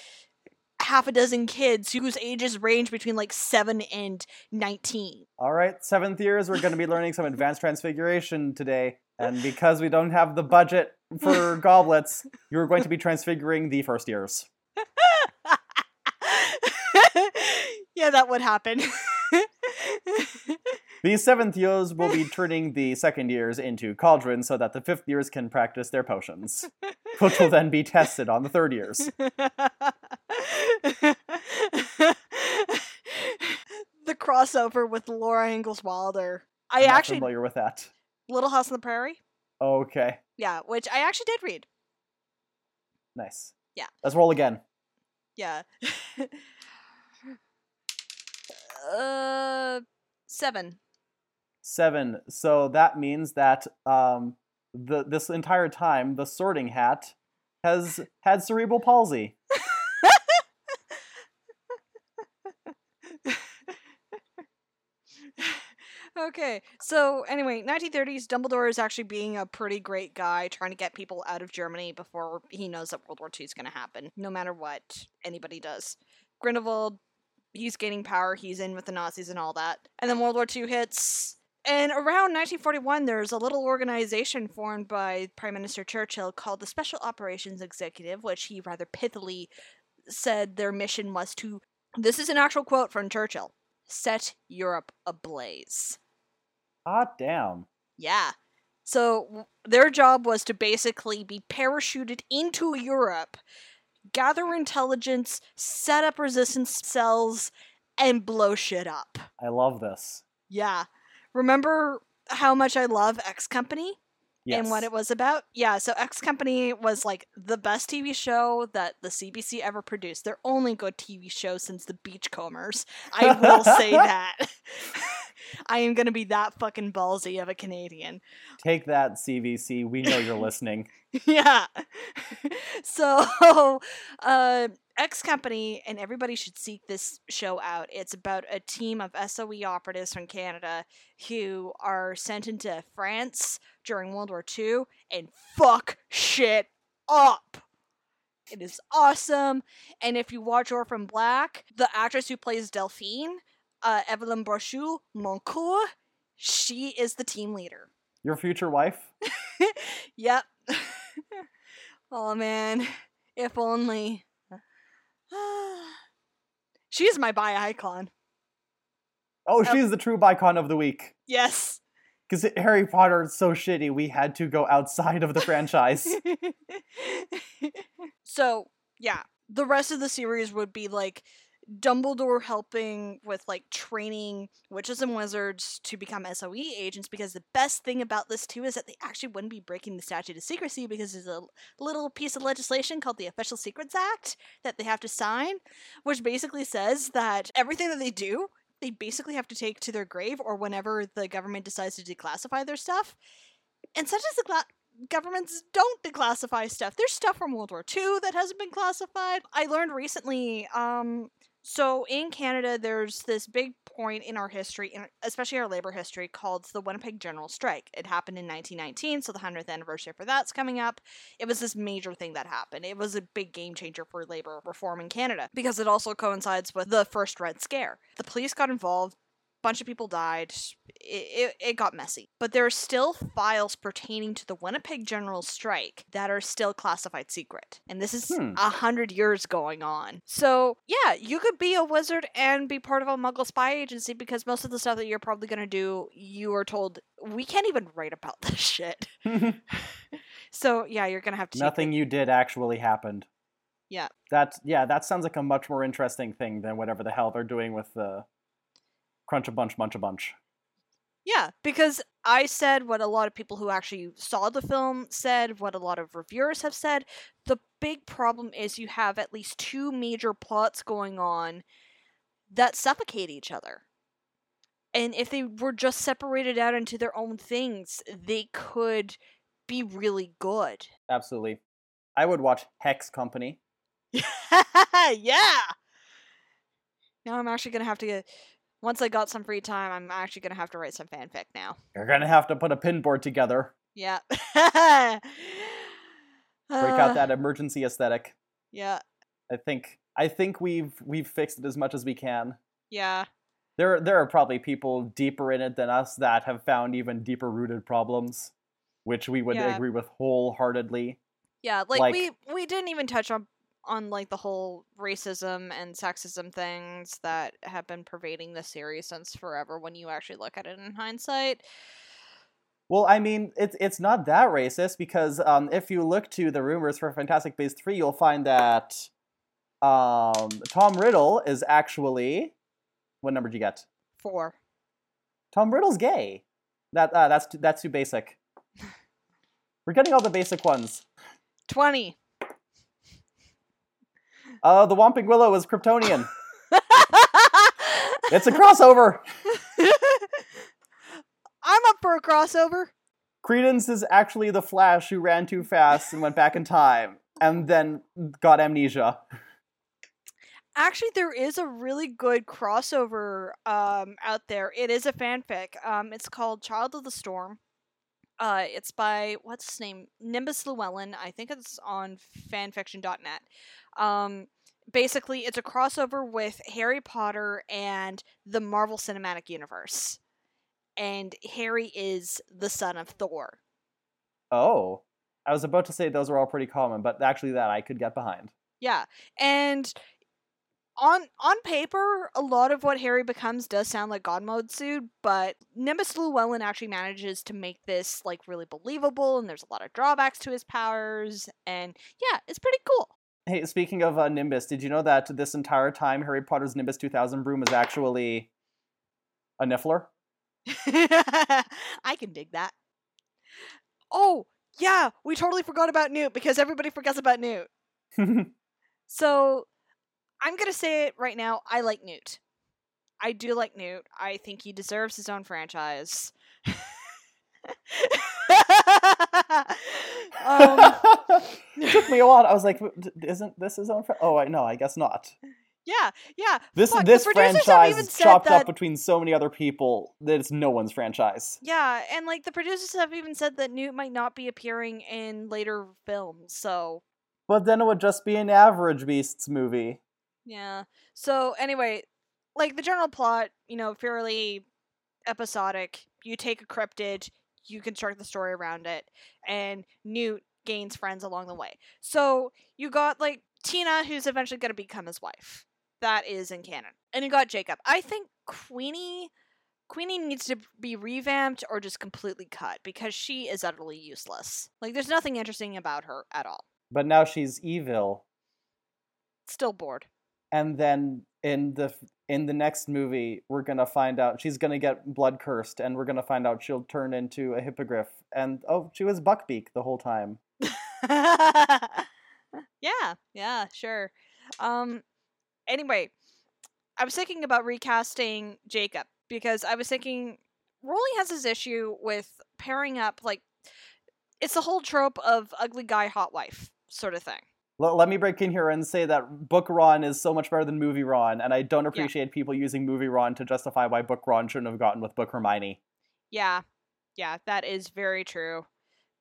half a dozen kids whose ages range between like seven and nineteen. All right, seventh years, we're going to be learning some advanced transfiguration today. And because we don't have the budget for goblets, you're going to be transfiguring the first years. Yeah, that would happen. The seventh years will be turning the second years into cauldrons so that the fifth years can practice their potions, which will then be tested on the third years. The crossover with Laura Ingalls Wilder. I I'm not actually familiar with that. Little House on the Prairie. Okay. Yeah, which I actually did read. Nice. Yeah. Let's roll again. Yeah. uh, seven. Seven. So that means that um, the this entire time the Sorting Hat has had cerebral palsy. Okay, so anyway, nineteen thirties, Dumbledore is actually being a pretty great guy, trying to get people out of Germany before he knows that World War Two is going to happen, no matter what anybody does. Grindelwald, he's gaining power, he's in with the Nazis and all that. And then World War Two hits, And around nineteen forty-one, there's a little organization formed by Prime Minister Churchill called the Special Operations Executive, which he rather pithily said their mission was to, this is an actual quote from Churchill, set Europe ablaze. Ah, damn. Yeah. So their job was to basically be parachuted into Europe, gather intelligence, set up resistance cells, and blow shit up. I love this. Yeah. Remember how much I love X Company? Yes. And what it was about? Yeah, so X Company was like the best T V show that the C B C ever produced. Their only good T V show since The Beachcombers. I will say that. I am going to be that fucking ballsy of a Canadian. Take that, C B C. We know you're listening. Yeah. So, uh, X Company, and everybody should seek this show out. It's about a team of S O E operatives from Canada who are sent into France during World War Two and fuck shit up. It is awesome. And if you watch Orphan Black, the actress who plays Delphine, Uh, Evelyn Brochu Moncourt, she is the team leader. Your future wife? Yep. Oh, man. If only. She's my bi icon. Oh, she's um, the true bi-con of the week. Yes. Because Harry Potter is so shitty, we had to go outside of the franchise. So, yeah. The rest of the series would be like Dumbledore helping with like training witches and wizards to become S O E agents, because the best thing about this too is that they actually wouldn't be breaking the statute of secrecy, because there's a little piece of legislation called the Official Secrets Act that they have to sign, which basically says that everything that they do, they basically have to take to their grave or whenever the government decides to declassify their stuff. And such as the cla- governments don't declassify stuff. There's stuff from World War Two that hasn't been classified. I learned recently, um... So in Canada, there's this big point in our history, especially our labor history, called the Winnipeg General Strike. It happened in nineteen nineteen, so the hundredth anniversary for that's coming up. It was this major thing that happened. It was a big game changer for labor reform in Canada, because it also coincides with the first Red Scare. The police got involved, a bunch of people died, it, it, it got messy. But there are still files pertaining to the Winnipeg General Strike that are still classified secret. And this is a hmm. hundred years going on. So yeah, you could be a wizard and be part of a Muggle spy agency, because most of the stuff that you're probably going to do, you are told, we can't even write about this shit. So yeah, you're going to have to. Nothing you did actually happened. Yeah. That, yeah, that sounds like a much more interesting thing than whatever the hell they're doing with the Crunch a bunch, bunch a bunch. Yeah, because I said what a lot of people who actually saw the film said, what a lot of reviewers have said. The big problem is you have at least two major plots going on that suffocate each other. And if they were just separated out into their own things, they could be really good. Absolutely. I would watch Hex Company. Yeah! Now I'm actually going to have to get... Once I got some free time, I'm actually going to have to write some fanfic now. You're going to have to put a pin board together. Yeah. uh, Break out that emergency aesthetic. Yeah. I think I think we've we've fixed it as much as we can. Yeah. There there are probably people deeper in it than us that have found even deeper rooted problems, which we would yeah. agree with wholeheartedly. Yeah, like, like we we didn't even touch on on like the whole racism and sexism things that have been pervading the series since forever when you actually look at it in hindsight. Well, I mean, it's it's not that racist, because um, if you look to the rumors for Fantastic Beasts three, you'll find that um, Tom Riddle is actually... What number did you get? Four. Tom Riddle's gay. That uh, that's, too, that's too basic. We're getting all the basic ones. twenty. Uh, the Whomping Willow is Kryptonian. It's a crossover. I'm up for a crossover. Credence is actually the Flash who ran too fast and went back in time and then got amnesia. Actually, there is a really good crossover um, out there. It is a fanfic. Um, it's called Child of the Storm. Uh, it's by, what's his name? Nimbus Llewellyn. I think it's on fanfiction dot net. Um, basically, it's a crossover with Harry Potter and the Marvel Cinematic Universe. and Harry is the son of Thor. Oh, I was about to say those are all pretty common, but actually that I could get behind. Yeah, and on on paper, a lot of what Harry becomes does sound like God mode suit, but Nimbus Llewellyn actually manages to make this like really believable, and there's a lot of drawbacks to his powers, and yeah, it's pretty cool. Hey, speaking of uh, Nimbus, did you know that this entire time Harry Potter's Nimbus two thousand broom is actually a Niffler? I can dig that. Oh, yeah, we totally forgot about Newt because everybody forgets about Newt. So, I'm going to say it right now, I like Newt. I do like Newt. I think he deserves his own franchise. um, it took me a while. I was like, isn't this his own franchise? Oh, I no, I guess not. Yeah, yeah. This Fuck, this franchise is chopped that... up between so many other people that it's no one's franchise. Yeah, and like the producers have even said that Newt might not be appearing in later films, so... But then it would just be an average Beasts movie. Yeah. So anyway, like the general plot, you know, fairly episodic. You take a cryptid, you construct the story around it, and Newt gains friends along the way. So you got like Tina, who's eventually going to become his wife. That is in canon. And you got Jacob. I think Queenie, Queenie needs to be revamped or just completely cut because she is utterly useless. Like there's nothing interesting about her at all. But now she's evil. Still bored. And then in the in the next movie, we're going to find out she's going to get blood cursed, and we're going to find out she'll turn into a hippogriff. And oh, she was Buckbeak the whole time. Yeah, yeah, sure. Um, anyway, I was thinking about recasting Jacob because I was thinking Rowling has this issue with pairing up, like, it's the whole trope of ugly guy, hot wife sort of thing. Let, let me break in here and say that book Ron is so much better than movie Ron, and I don't appreciate yeah. people using movie Ron to justify why book Ron shouldn't have gotten with book Hermione. Yeah, yeah, that is very true.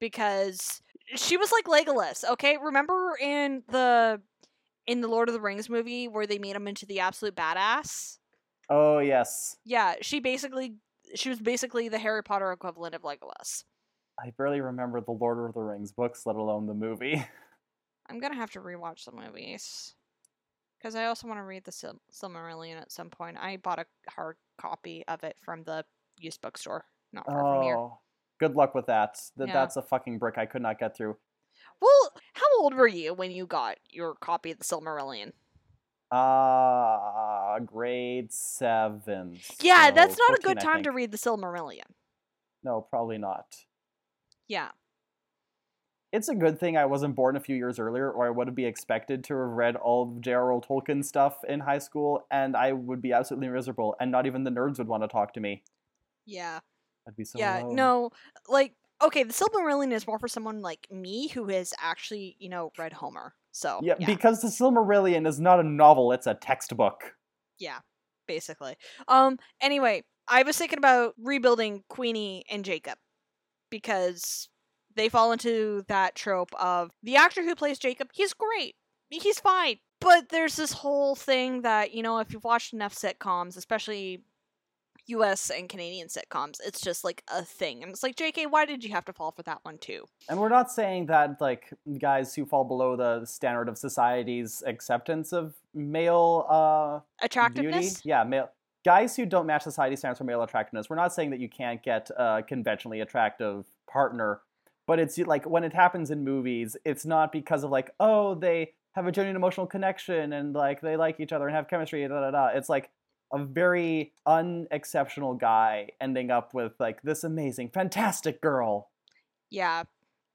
Because she was like Legolas, okay? Remember in the in the Lord of the Rings movie where they made him into the absolute badass? Oh, yes. Yeah, she basically she was basically the Harry Potter equivalent of Legolas. I barely remember the Lord of the Rings books, let alone the movie. I'm going to have to rewatch the movies. Because I also want to read the Sil- Silmarillion at some point. I bought a hard copy of it from the used bookstore. Not far oh, from here. Good luck with that. Th- yeah. That's a fucking brick I could not get through. Well, how old were you when you got your copy of the Silmarillion? Uh, grade seven. Yeah, so that's not fourteen, a good time to read the Silmarillion. No, probably not. Yeah. It's a good thing I wasn't born a few years earlier, or I would be expected to have read all of J R R. Tolkien stuff in high school, and I would be absolutely miserable, and not even the nerds would want to talk to me. Yeah. I'd be so Yeah, alone. No, like, okay, the Silmarillion is more for someone like me who has actually, you know, read Homer, so. Yeah, yeah. Because the Silmarillion is not a novel, it's a textbook. Yeah, basically. Um, anyway, I was thinking about rebuilding Queenie and Jacob. Because they fall into that trope of the actor who plays Jacob, he's great. He's fine. But there's this whole thing that, you know, if you've watched enough sitcoms, especially U S and Canadian sitcoms, it's just like a thing. And it's like, J K, why did you have to fall for that one too? And we're not saying that like guys who fall below the standard of society's acceptance of male uh, attractiveness. Beauty. Yeah, male. Guys who don't match society standards for male attractiveness, we're not saying that you can't get a conventionally attractive partner, but it's like when it happens in movies, it's not because of like, oh, they have a genuine emotional connection and like they like each other and have chemistry, da da da. It's like a very unexceptional guy ending up with like this amazing, fantastic girl. Yeah.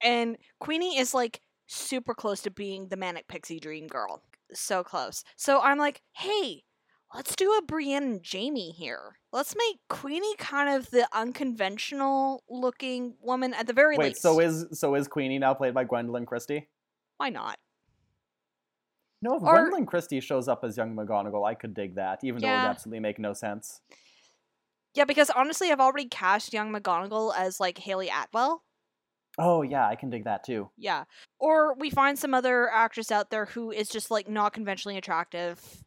And Queenie is like super close to being the manic pixie dream girl. So close. So I'm like, hey, let's do a Brienne and Jamie here. Let's make Queenie kind of the unconventional-looking woman at the very Wait, least. Wait, so is so is Queenie now played by Gwendolyn Christie? Why not? No, if or, Gwendolyn Christie shows up as young McGonagall, I could dig that, even yeah. though it would absolutely make no sense. Yeah, because honestly, I've already cast young McGonagall as, like, Hayley Atwell. Oh, yeah, I can dig that, too. Yeah. Or we find some other actress out there who is just, like, not conventionally attractive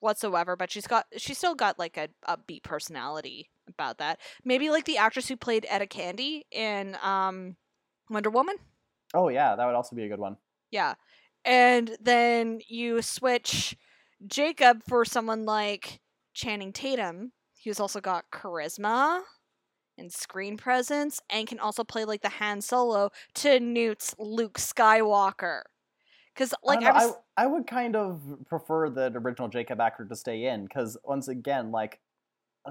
whatsoever, but she's got she's still got like a upbeat personality, about that. Maybe like the actress who played Etta Candy in um, Wonder Woman. Oh yeah, that would also be a good one. Yeah. And then you switch Jacob for someone like Channing Tatum, who's also got charisma and screen presence and can also play like the Han Solo to Newt's Luke Skywalker. Because like I, I, was... I, I would kind of prefer the original Jacob actor to stay in, because once again, like,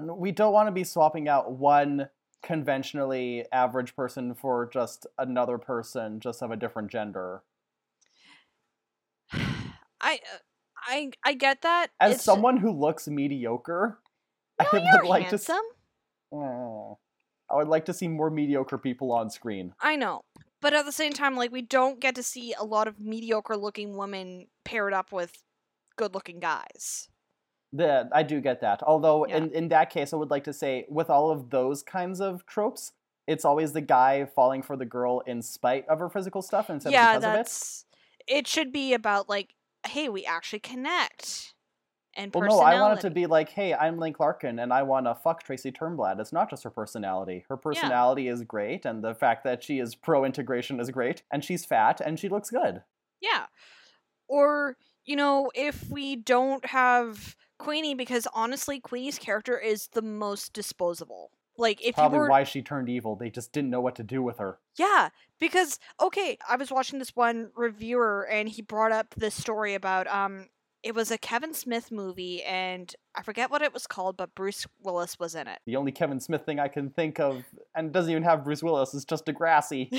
we don't want to be swapping out one conventionally average person for just another person just of a different gender. I I I get that. As it's... someone who looks mediocre, no, I would you're like handsome. To oh, I would like to see more mediocre people on screen. I know. But at the same time, like, we don't get to see a lot of mediocre-looking women paired up with good-looking guys. Yeah, I do get that. Although, yeah. in, in that case, I would like to say, with all of those kinds of tropes, it's always the guy falling for the girl in spite of her physical stuff instead yeah, of because that's, of it. It should be about, like, hey, we actually connect. And well, personality. No, I want it to be like, hey, I'm Link Larkin, and I want to fuck Tracy Turnblad. It's not just her personality. Her personality yeah. is great, and the fact that she is pro-integration is great, and she's fat, and she looks good. Yeah. Or, you know, if we don't have Queenie, because honestly, Queenie's character is the most disposable. Like, if Probably you were... why she turned evil. They just didn't know what to do with her. Yeah, because, okay, I was watching this one reviewer, and he brought up this story about... um. It was a Kevin Smith movie, and I forget what it was called, but Bruce Willis was in it. The only Kevin Smith thing I can think of, and it doesn't even have Bruce Willis, is just Degrassi.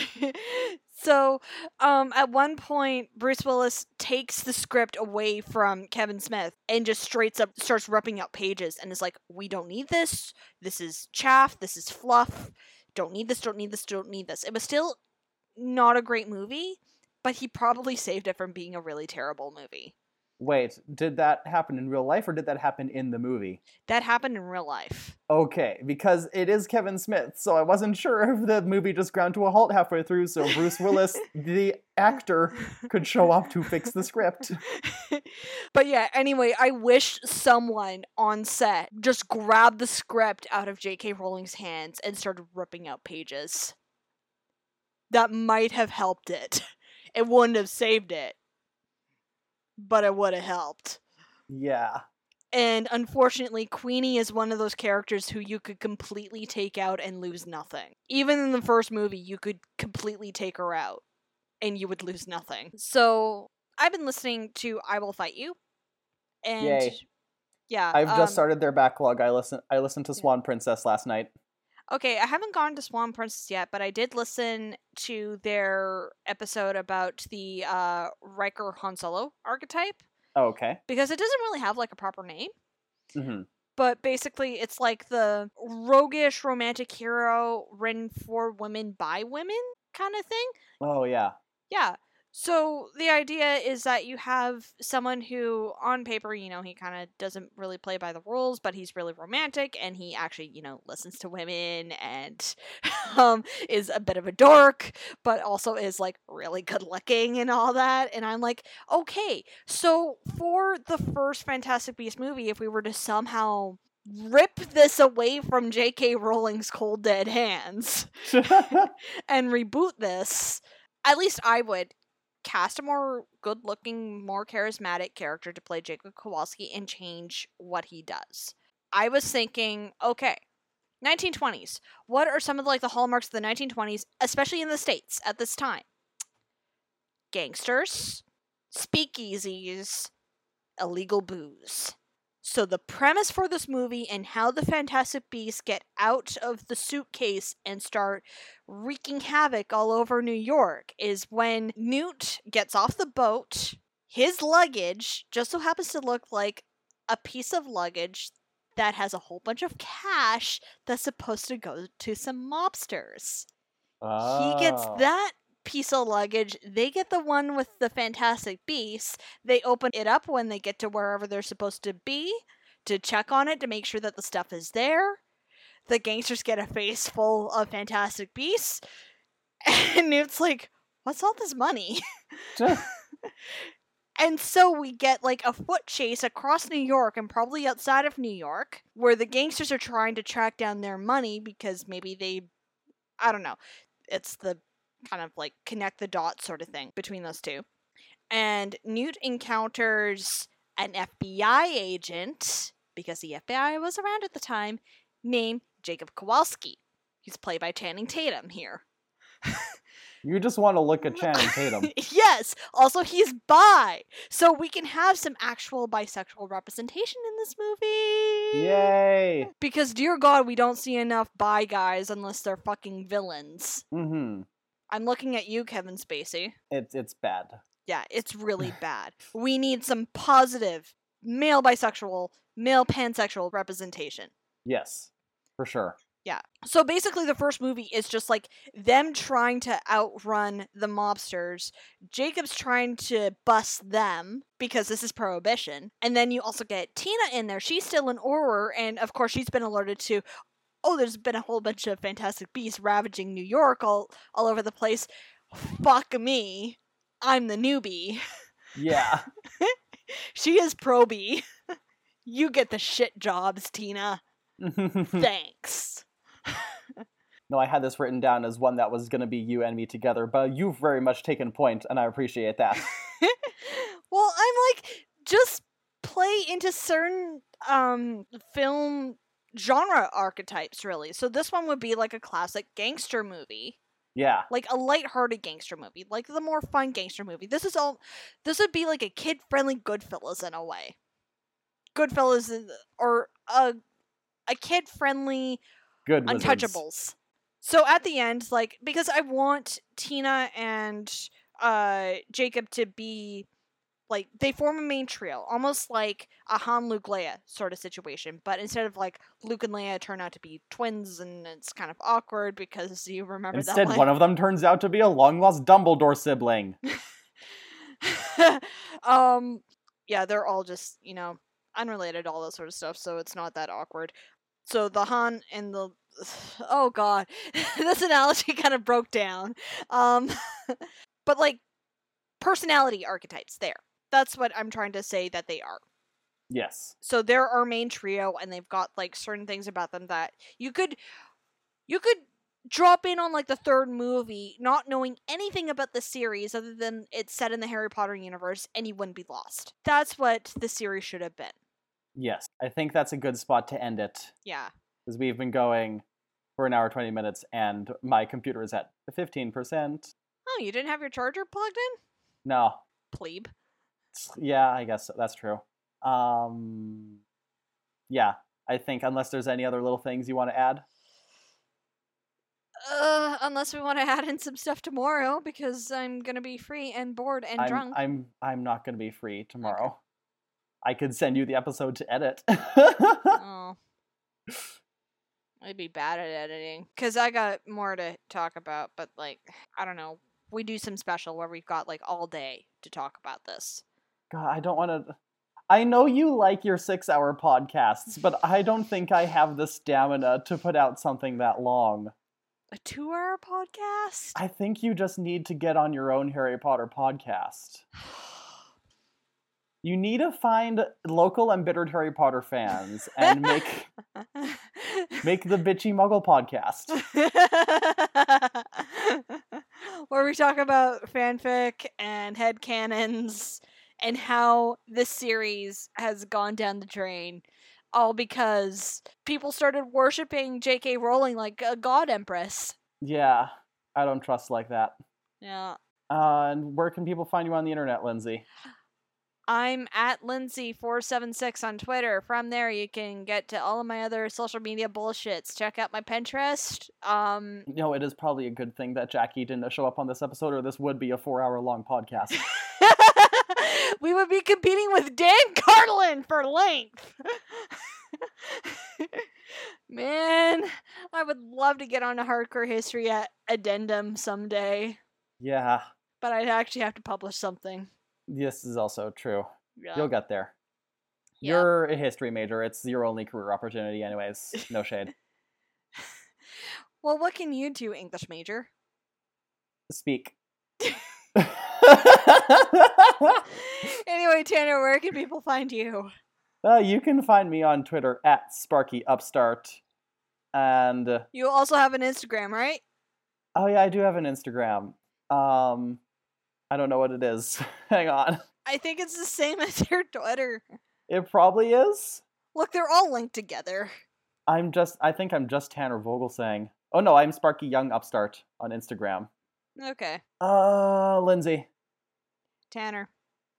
So, um, at one point, Bruce Willis takes the script away from Kevin Smith and just straight up starts ripping out pages and is like, we don't need this. This is chaff. This is fluff. Don't need this. Don't need this. Don't need this. It was still not a great movie, but he probably saved it from being a really terrible movie. Wait, did that happen in real life or did that happen in the movie? That happened in real life. Okay, because it is Kevin Smith, so I wasn't sure if the movie just ground to a halt halfway through, so Bruce Willis, the actor, could show up to fix the script. But yeah, anyway, I wish someone on set just grabbed the script out of J K. Rowling's hands and started ripping out pages. That might have helped it. It wouldn't have saved it. But it would have helped. Yeah. And unfortunately, Queenie is one of those characters who you could completely take out and lose nothing. Even in the first movie, you could completely take her out and you would lose nothing. So I've been listening to I Will Fight You. And Yay. yeah. I've um, just started their backlog. I listen I listened to Swan yeah. Princess last night. Okay, I haven't gone to Swan Princess yet, but I did listen to their episode about the uh, Riker Han Solo archetype. Oh, okay. Because it doesn't really have, like, a proper name. Mm-hmm. But basically, it's like the roguish romantic hero written for women by women kind of thing. Oh, yeah. Yeah. So the idea is that you have someone who, on paper, you know, he kind of doesn't really play by the rules, but he's really romantic and he actually, you know, listens to women and um, is a bit of a dork, but also is, like, really good looking and all that. And I'm like, okay, so for the first Fantastic Beasts movie, if we were to somehow rip this away from J K. Rowling's cold dead hands and reboot this, at least I would. Cast a more good-looking, more charismatic character to play Jacob Kowalski and change what he does. I was thinking, okay, nineteen twenties. What are some of, like, the hallmarks of the nineteen twenties, especially in the States at this time? Gangsters, speakeasies, illegal booze. So the premise for this movie and how the Fantastic Beasts get out of the suitcase and start wreaking havoc all over New York is when Newt gets off the boat, his luggage just so happens to look like a piece of luggage that has a whole bunch of cash that's supposed to go to some mobsters. Oh. He gets that piece of luggage. They get the one with the Fantastic Beasts. They open it up when they get to wherever they're supposed to be to check on it to make sure that the stuff is there. The gangsters get a face full of Fantastic Beasts. And Newt's like, what's all this money? And so we get like a foot chase across New York and probably outside of New York where the gangsters are trying to track down their money because maybe they, I don't know, it's the kind of like connect the dots sort of thing between those two. And Newt encounters an F B I agent, because the F B I was around at the time, named Jacob Kowalski. He's played by Channing Tatum here. You just want to look at Channing Tatum. Yes! Also, he's bi! So we can have some actual bisexual representation in this movie! Yay! Because, dear God, we don't see enough bi guys unless they're fucking villains. Mm-hmm. I'm looking at you, Kevin Spacey. It's, it's bad. Yeah, it's really bad. We need some positive male bisexual, male pansexual representation. Yes, for sure. Yeah. So basically the first movie is just like them trying to outrun the mobsters. Jacob's trying to bust them because this is Prohibition. And then you also get Tina in there. She's still in Auror. And of course she's been alerted to, oh, there's been a whole bunch of Fantastic Beasts ravaging New York all, all over the place. Fuck me. I'm the newbie. Yeah. She is pro-B. You get the shit jobs, Tina. Thanks. No, I had this written down as one that was going to be you and me together, but you've very much taken point, and I appreciate that. Well, I'm like, just play into certain um, film genre archetypes, really. So this one would be like a classic gangster movie. Yeah. Like a lighthearted gangster movie, like the more fun gangster movie. This is all, this would be like a kid-friendly Goodfellas in a way. Goodfellas is, or a a kid-friendly Good Untouchables. Wizards. So at the end, like, because I want Tina and uh, Jacob to be, like, they form a main trio, almost like a Han, Luke, Leia sort of situation. But instead of, like, Luke and Leia turn out to be twins, and it's kind of awkward because you remember instead, that Instead, one of them turns out to be a long-lost Dumbledore sibling. um, yeah, they're all just, you know, unrelated, all that sort of stuff, so it's not that awkward. So the Han and the... Oh, God. This analogy kind of broke down. Um, but, like, personality archetypes there. That's what I'm trying to say that they are. Yes. So they're our main trio, and they've got, like, certain things about them that you could, you could drop in on, like, the third movie, not knowing anything about the series other than it's set in the Harry Potter universe, and you wouldn't be lost. That's what the series should have been. Yes. I think that's a good spot to end it. Yeah. Because we've been going for an hour, twenty minutes, and my computer is at fifteen percent. Oh, you didn't have your charger plugged in? No. Plebe. Yeah, I guess so. That's true. Um, yeah, I think unless there's any other little things you want to add. Uh, unless we want to add in some stuff tomorrow, because I'm gonna be free and bored and I'm, drunk. I'm I'm not gonna be free tomorrow. Okay. I could send you the episode to edit. Oh, I'd be bad at editing because I got more to talk about. But like, I don't know. We do some special where we've got like all day to talk about this. God, I don't want to... I know you like your six-hour podcasts, but I don't think I have the stamina to put out something that long. A two-hour podcast? I think you just need to get on your own Harry Potter podcast. You need to find local embittered Harry Potter fans and make make the Bitchy Muggle podcast. Where we talk about fanfic and headcanons and how this series has gone down the drain. All because people started worshipping J K. Rowling like a god empress. Yeah, I don't trust like that. Yeah. Uh, and where can people find you on the internet, Lindsay? I'm at Lindsay four seven six on Twitter. From there, you can get to all of my other social media bullshits. Check out my Pinterest. Um, no, it is probably a good thing that Jackie didn't show up on this episode, or this would be a four-hour-long podcast. We would be competing with Dan Carlin for length. Man, I would love to get on a Hardcore History at addendum someday. Yeah. But I'd actually have to publish something. This is also true. Yeah. You'll get there. Yeah. You're a history major. It's your only career opportunity anyways. No shade. Well, what can you do, English major? Speak. Anyway, Tanner, where can people find you? Uh, you can find me on Twitter at SparkyUpstart. And uh, you also have an Instagram, right? Oh, yeah, I do have an Instagram. Um, I don't know what it is. Hang on. I think it's the same as your Twitter. It probably is. Look, they're all linked together. I'm just, I think I'm just Tanner Vogelsang. Oh, no, I'm Sparky Young Upstart on Instagram. Okay. Uh, Lindsay. Tanner.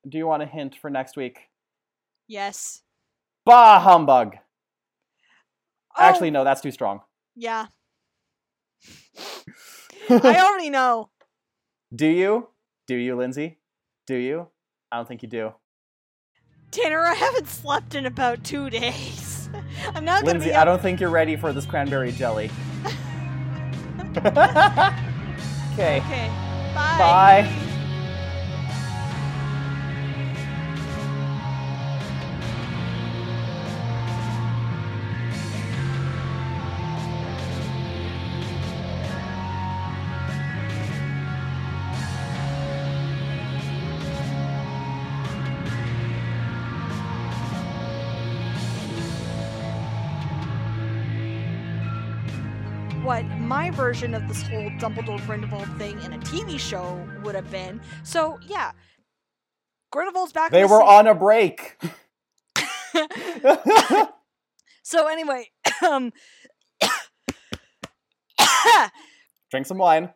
Do you want a hint for next week? Yes. Bah humbug! Oh. Actually, no, that's too strong. Yeah. I already know. Do you? Do you, Lindsay? Do you? I don't think you do. Tanner, I haven't slept in about two days. I'm not going to Lindsay, I don't think you're ready for this cranberry jelly. Okay. Okay. Bye. Bye. What my version of this whole Dumbledore Grindelwald thing in a T V show would have been. So, yeah. Grindelwald's back. They were on a break. So, anyway. Um, Drink some wine.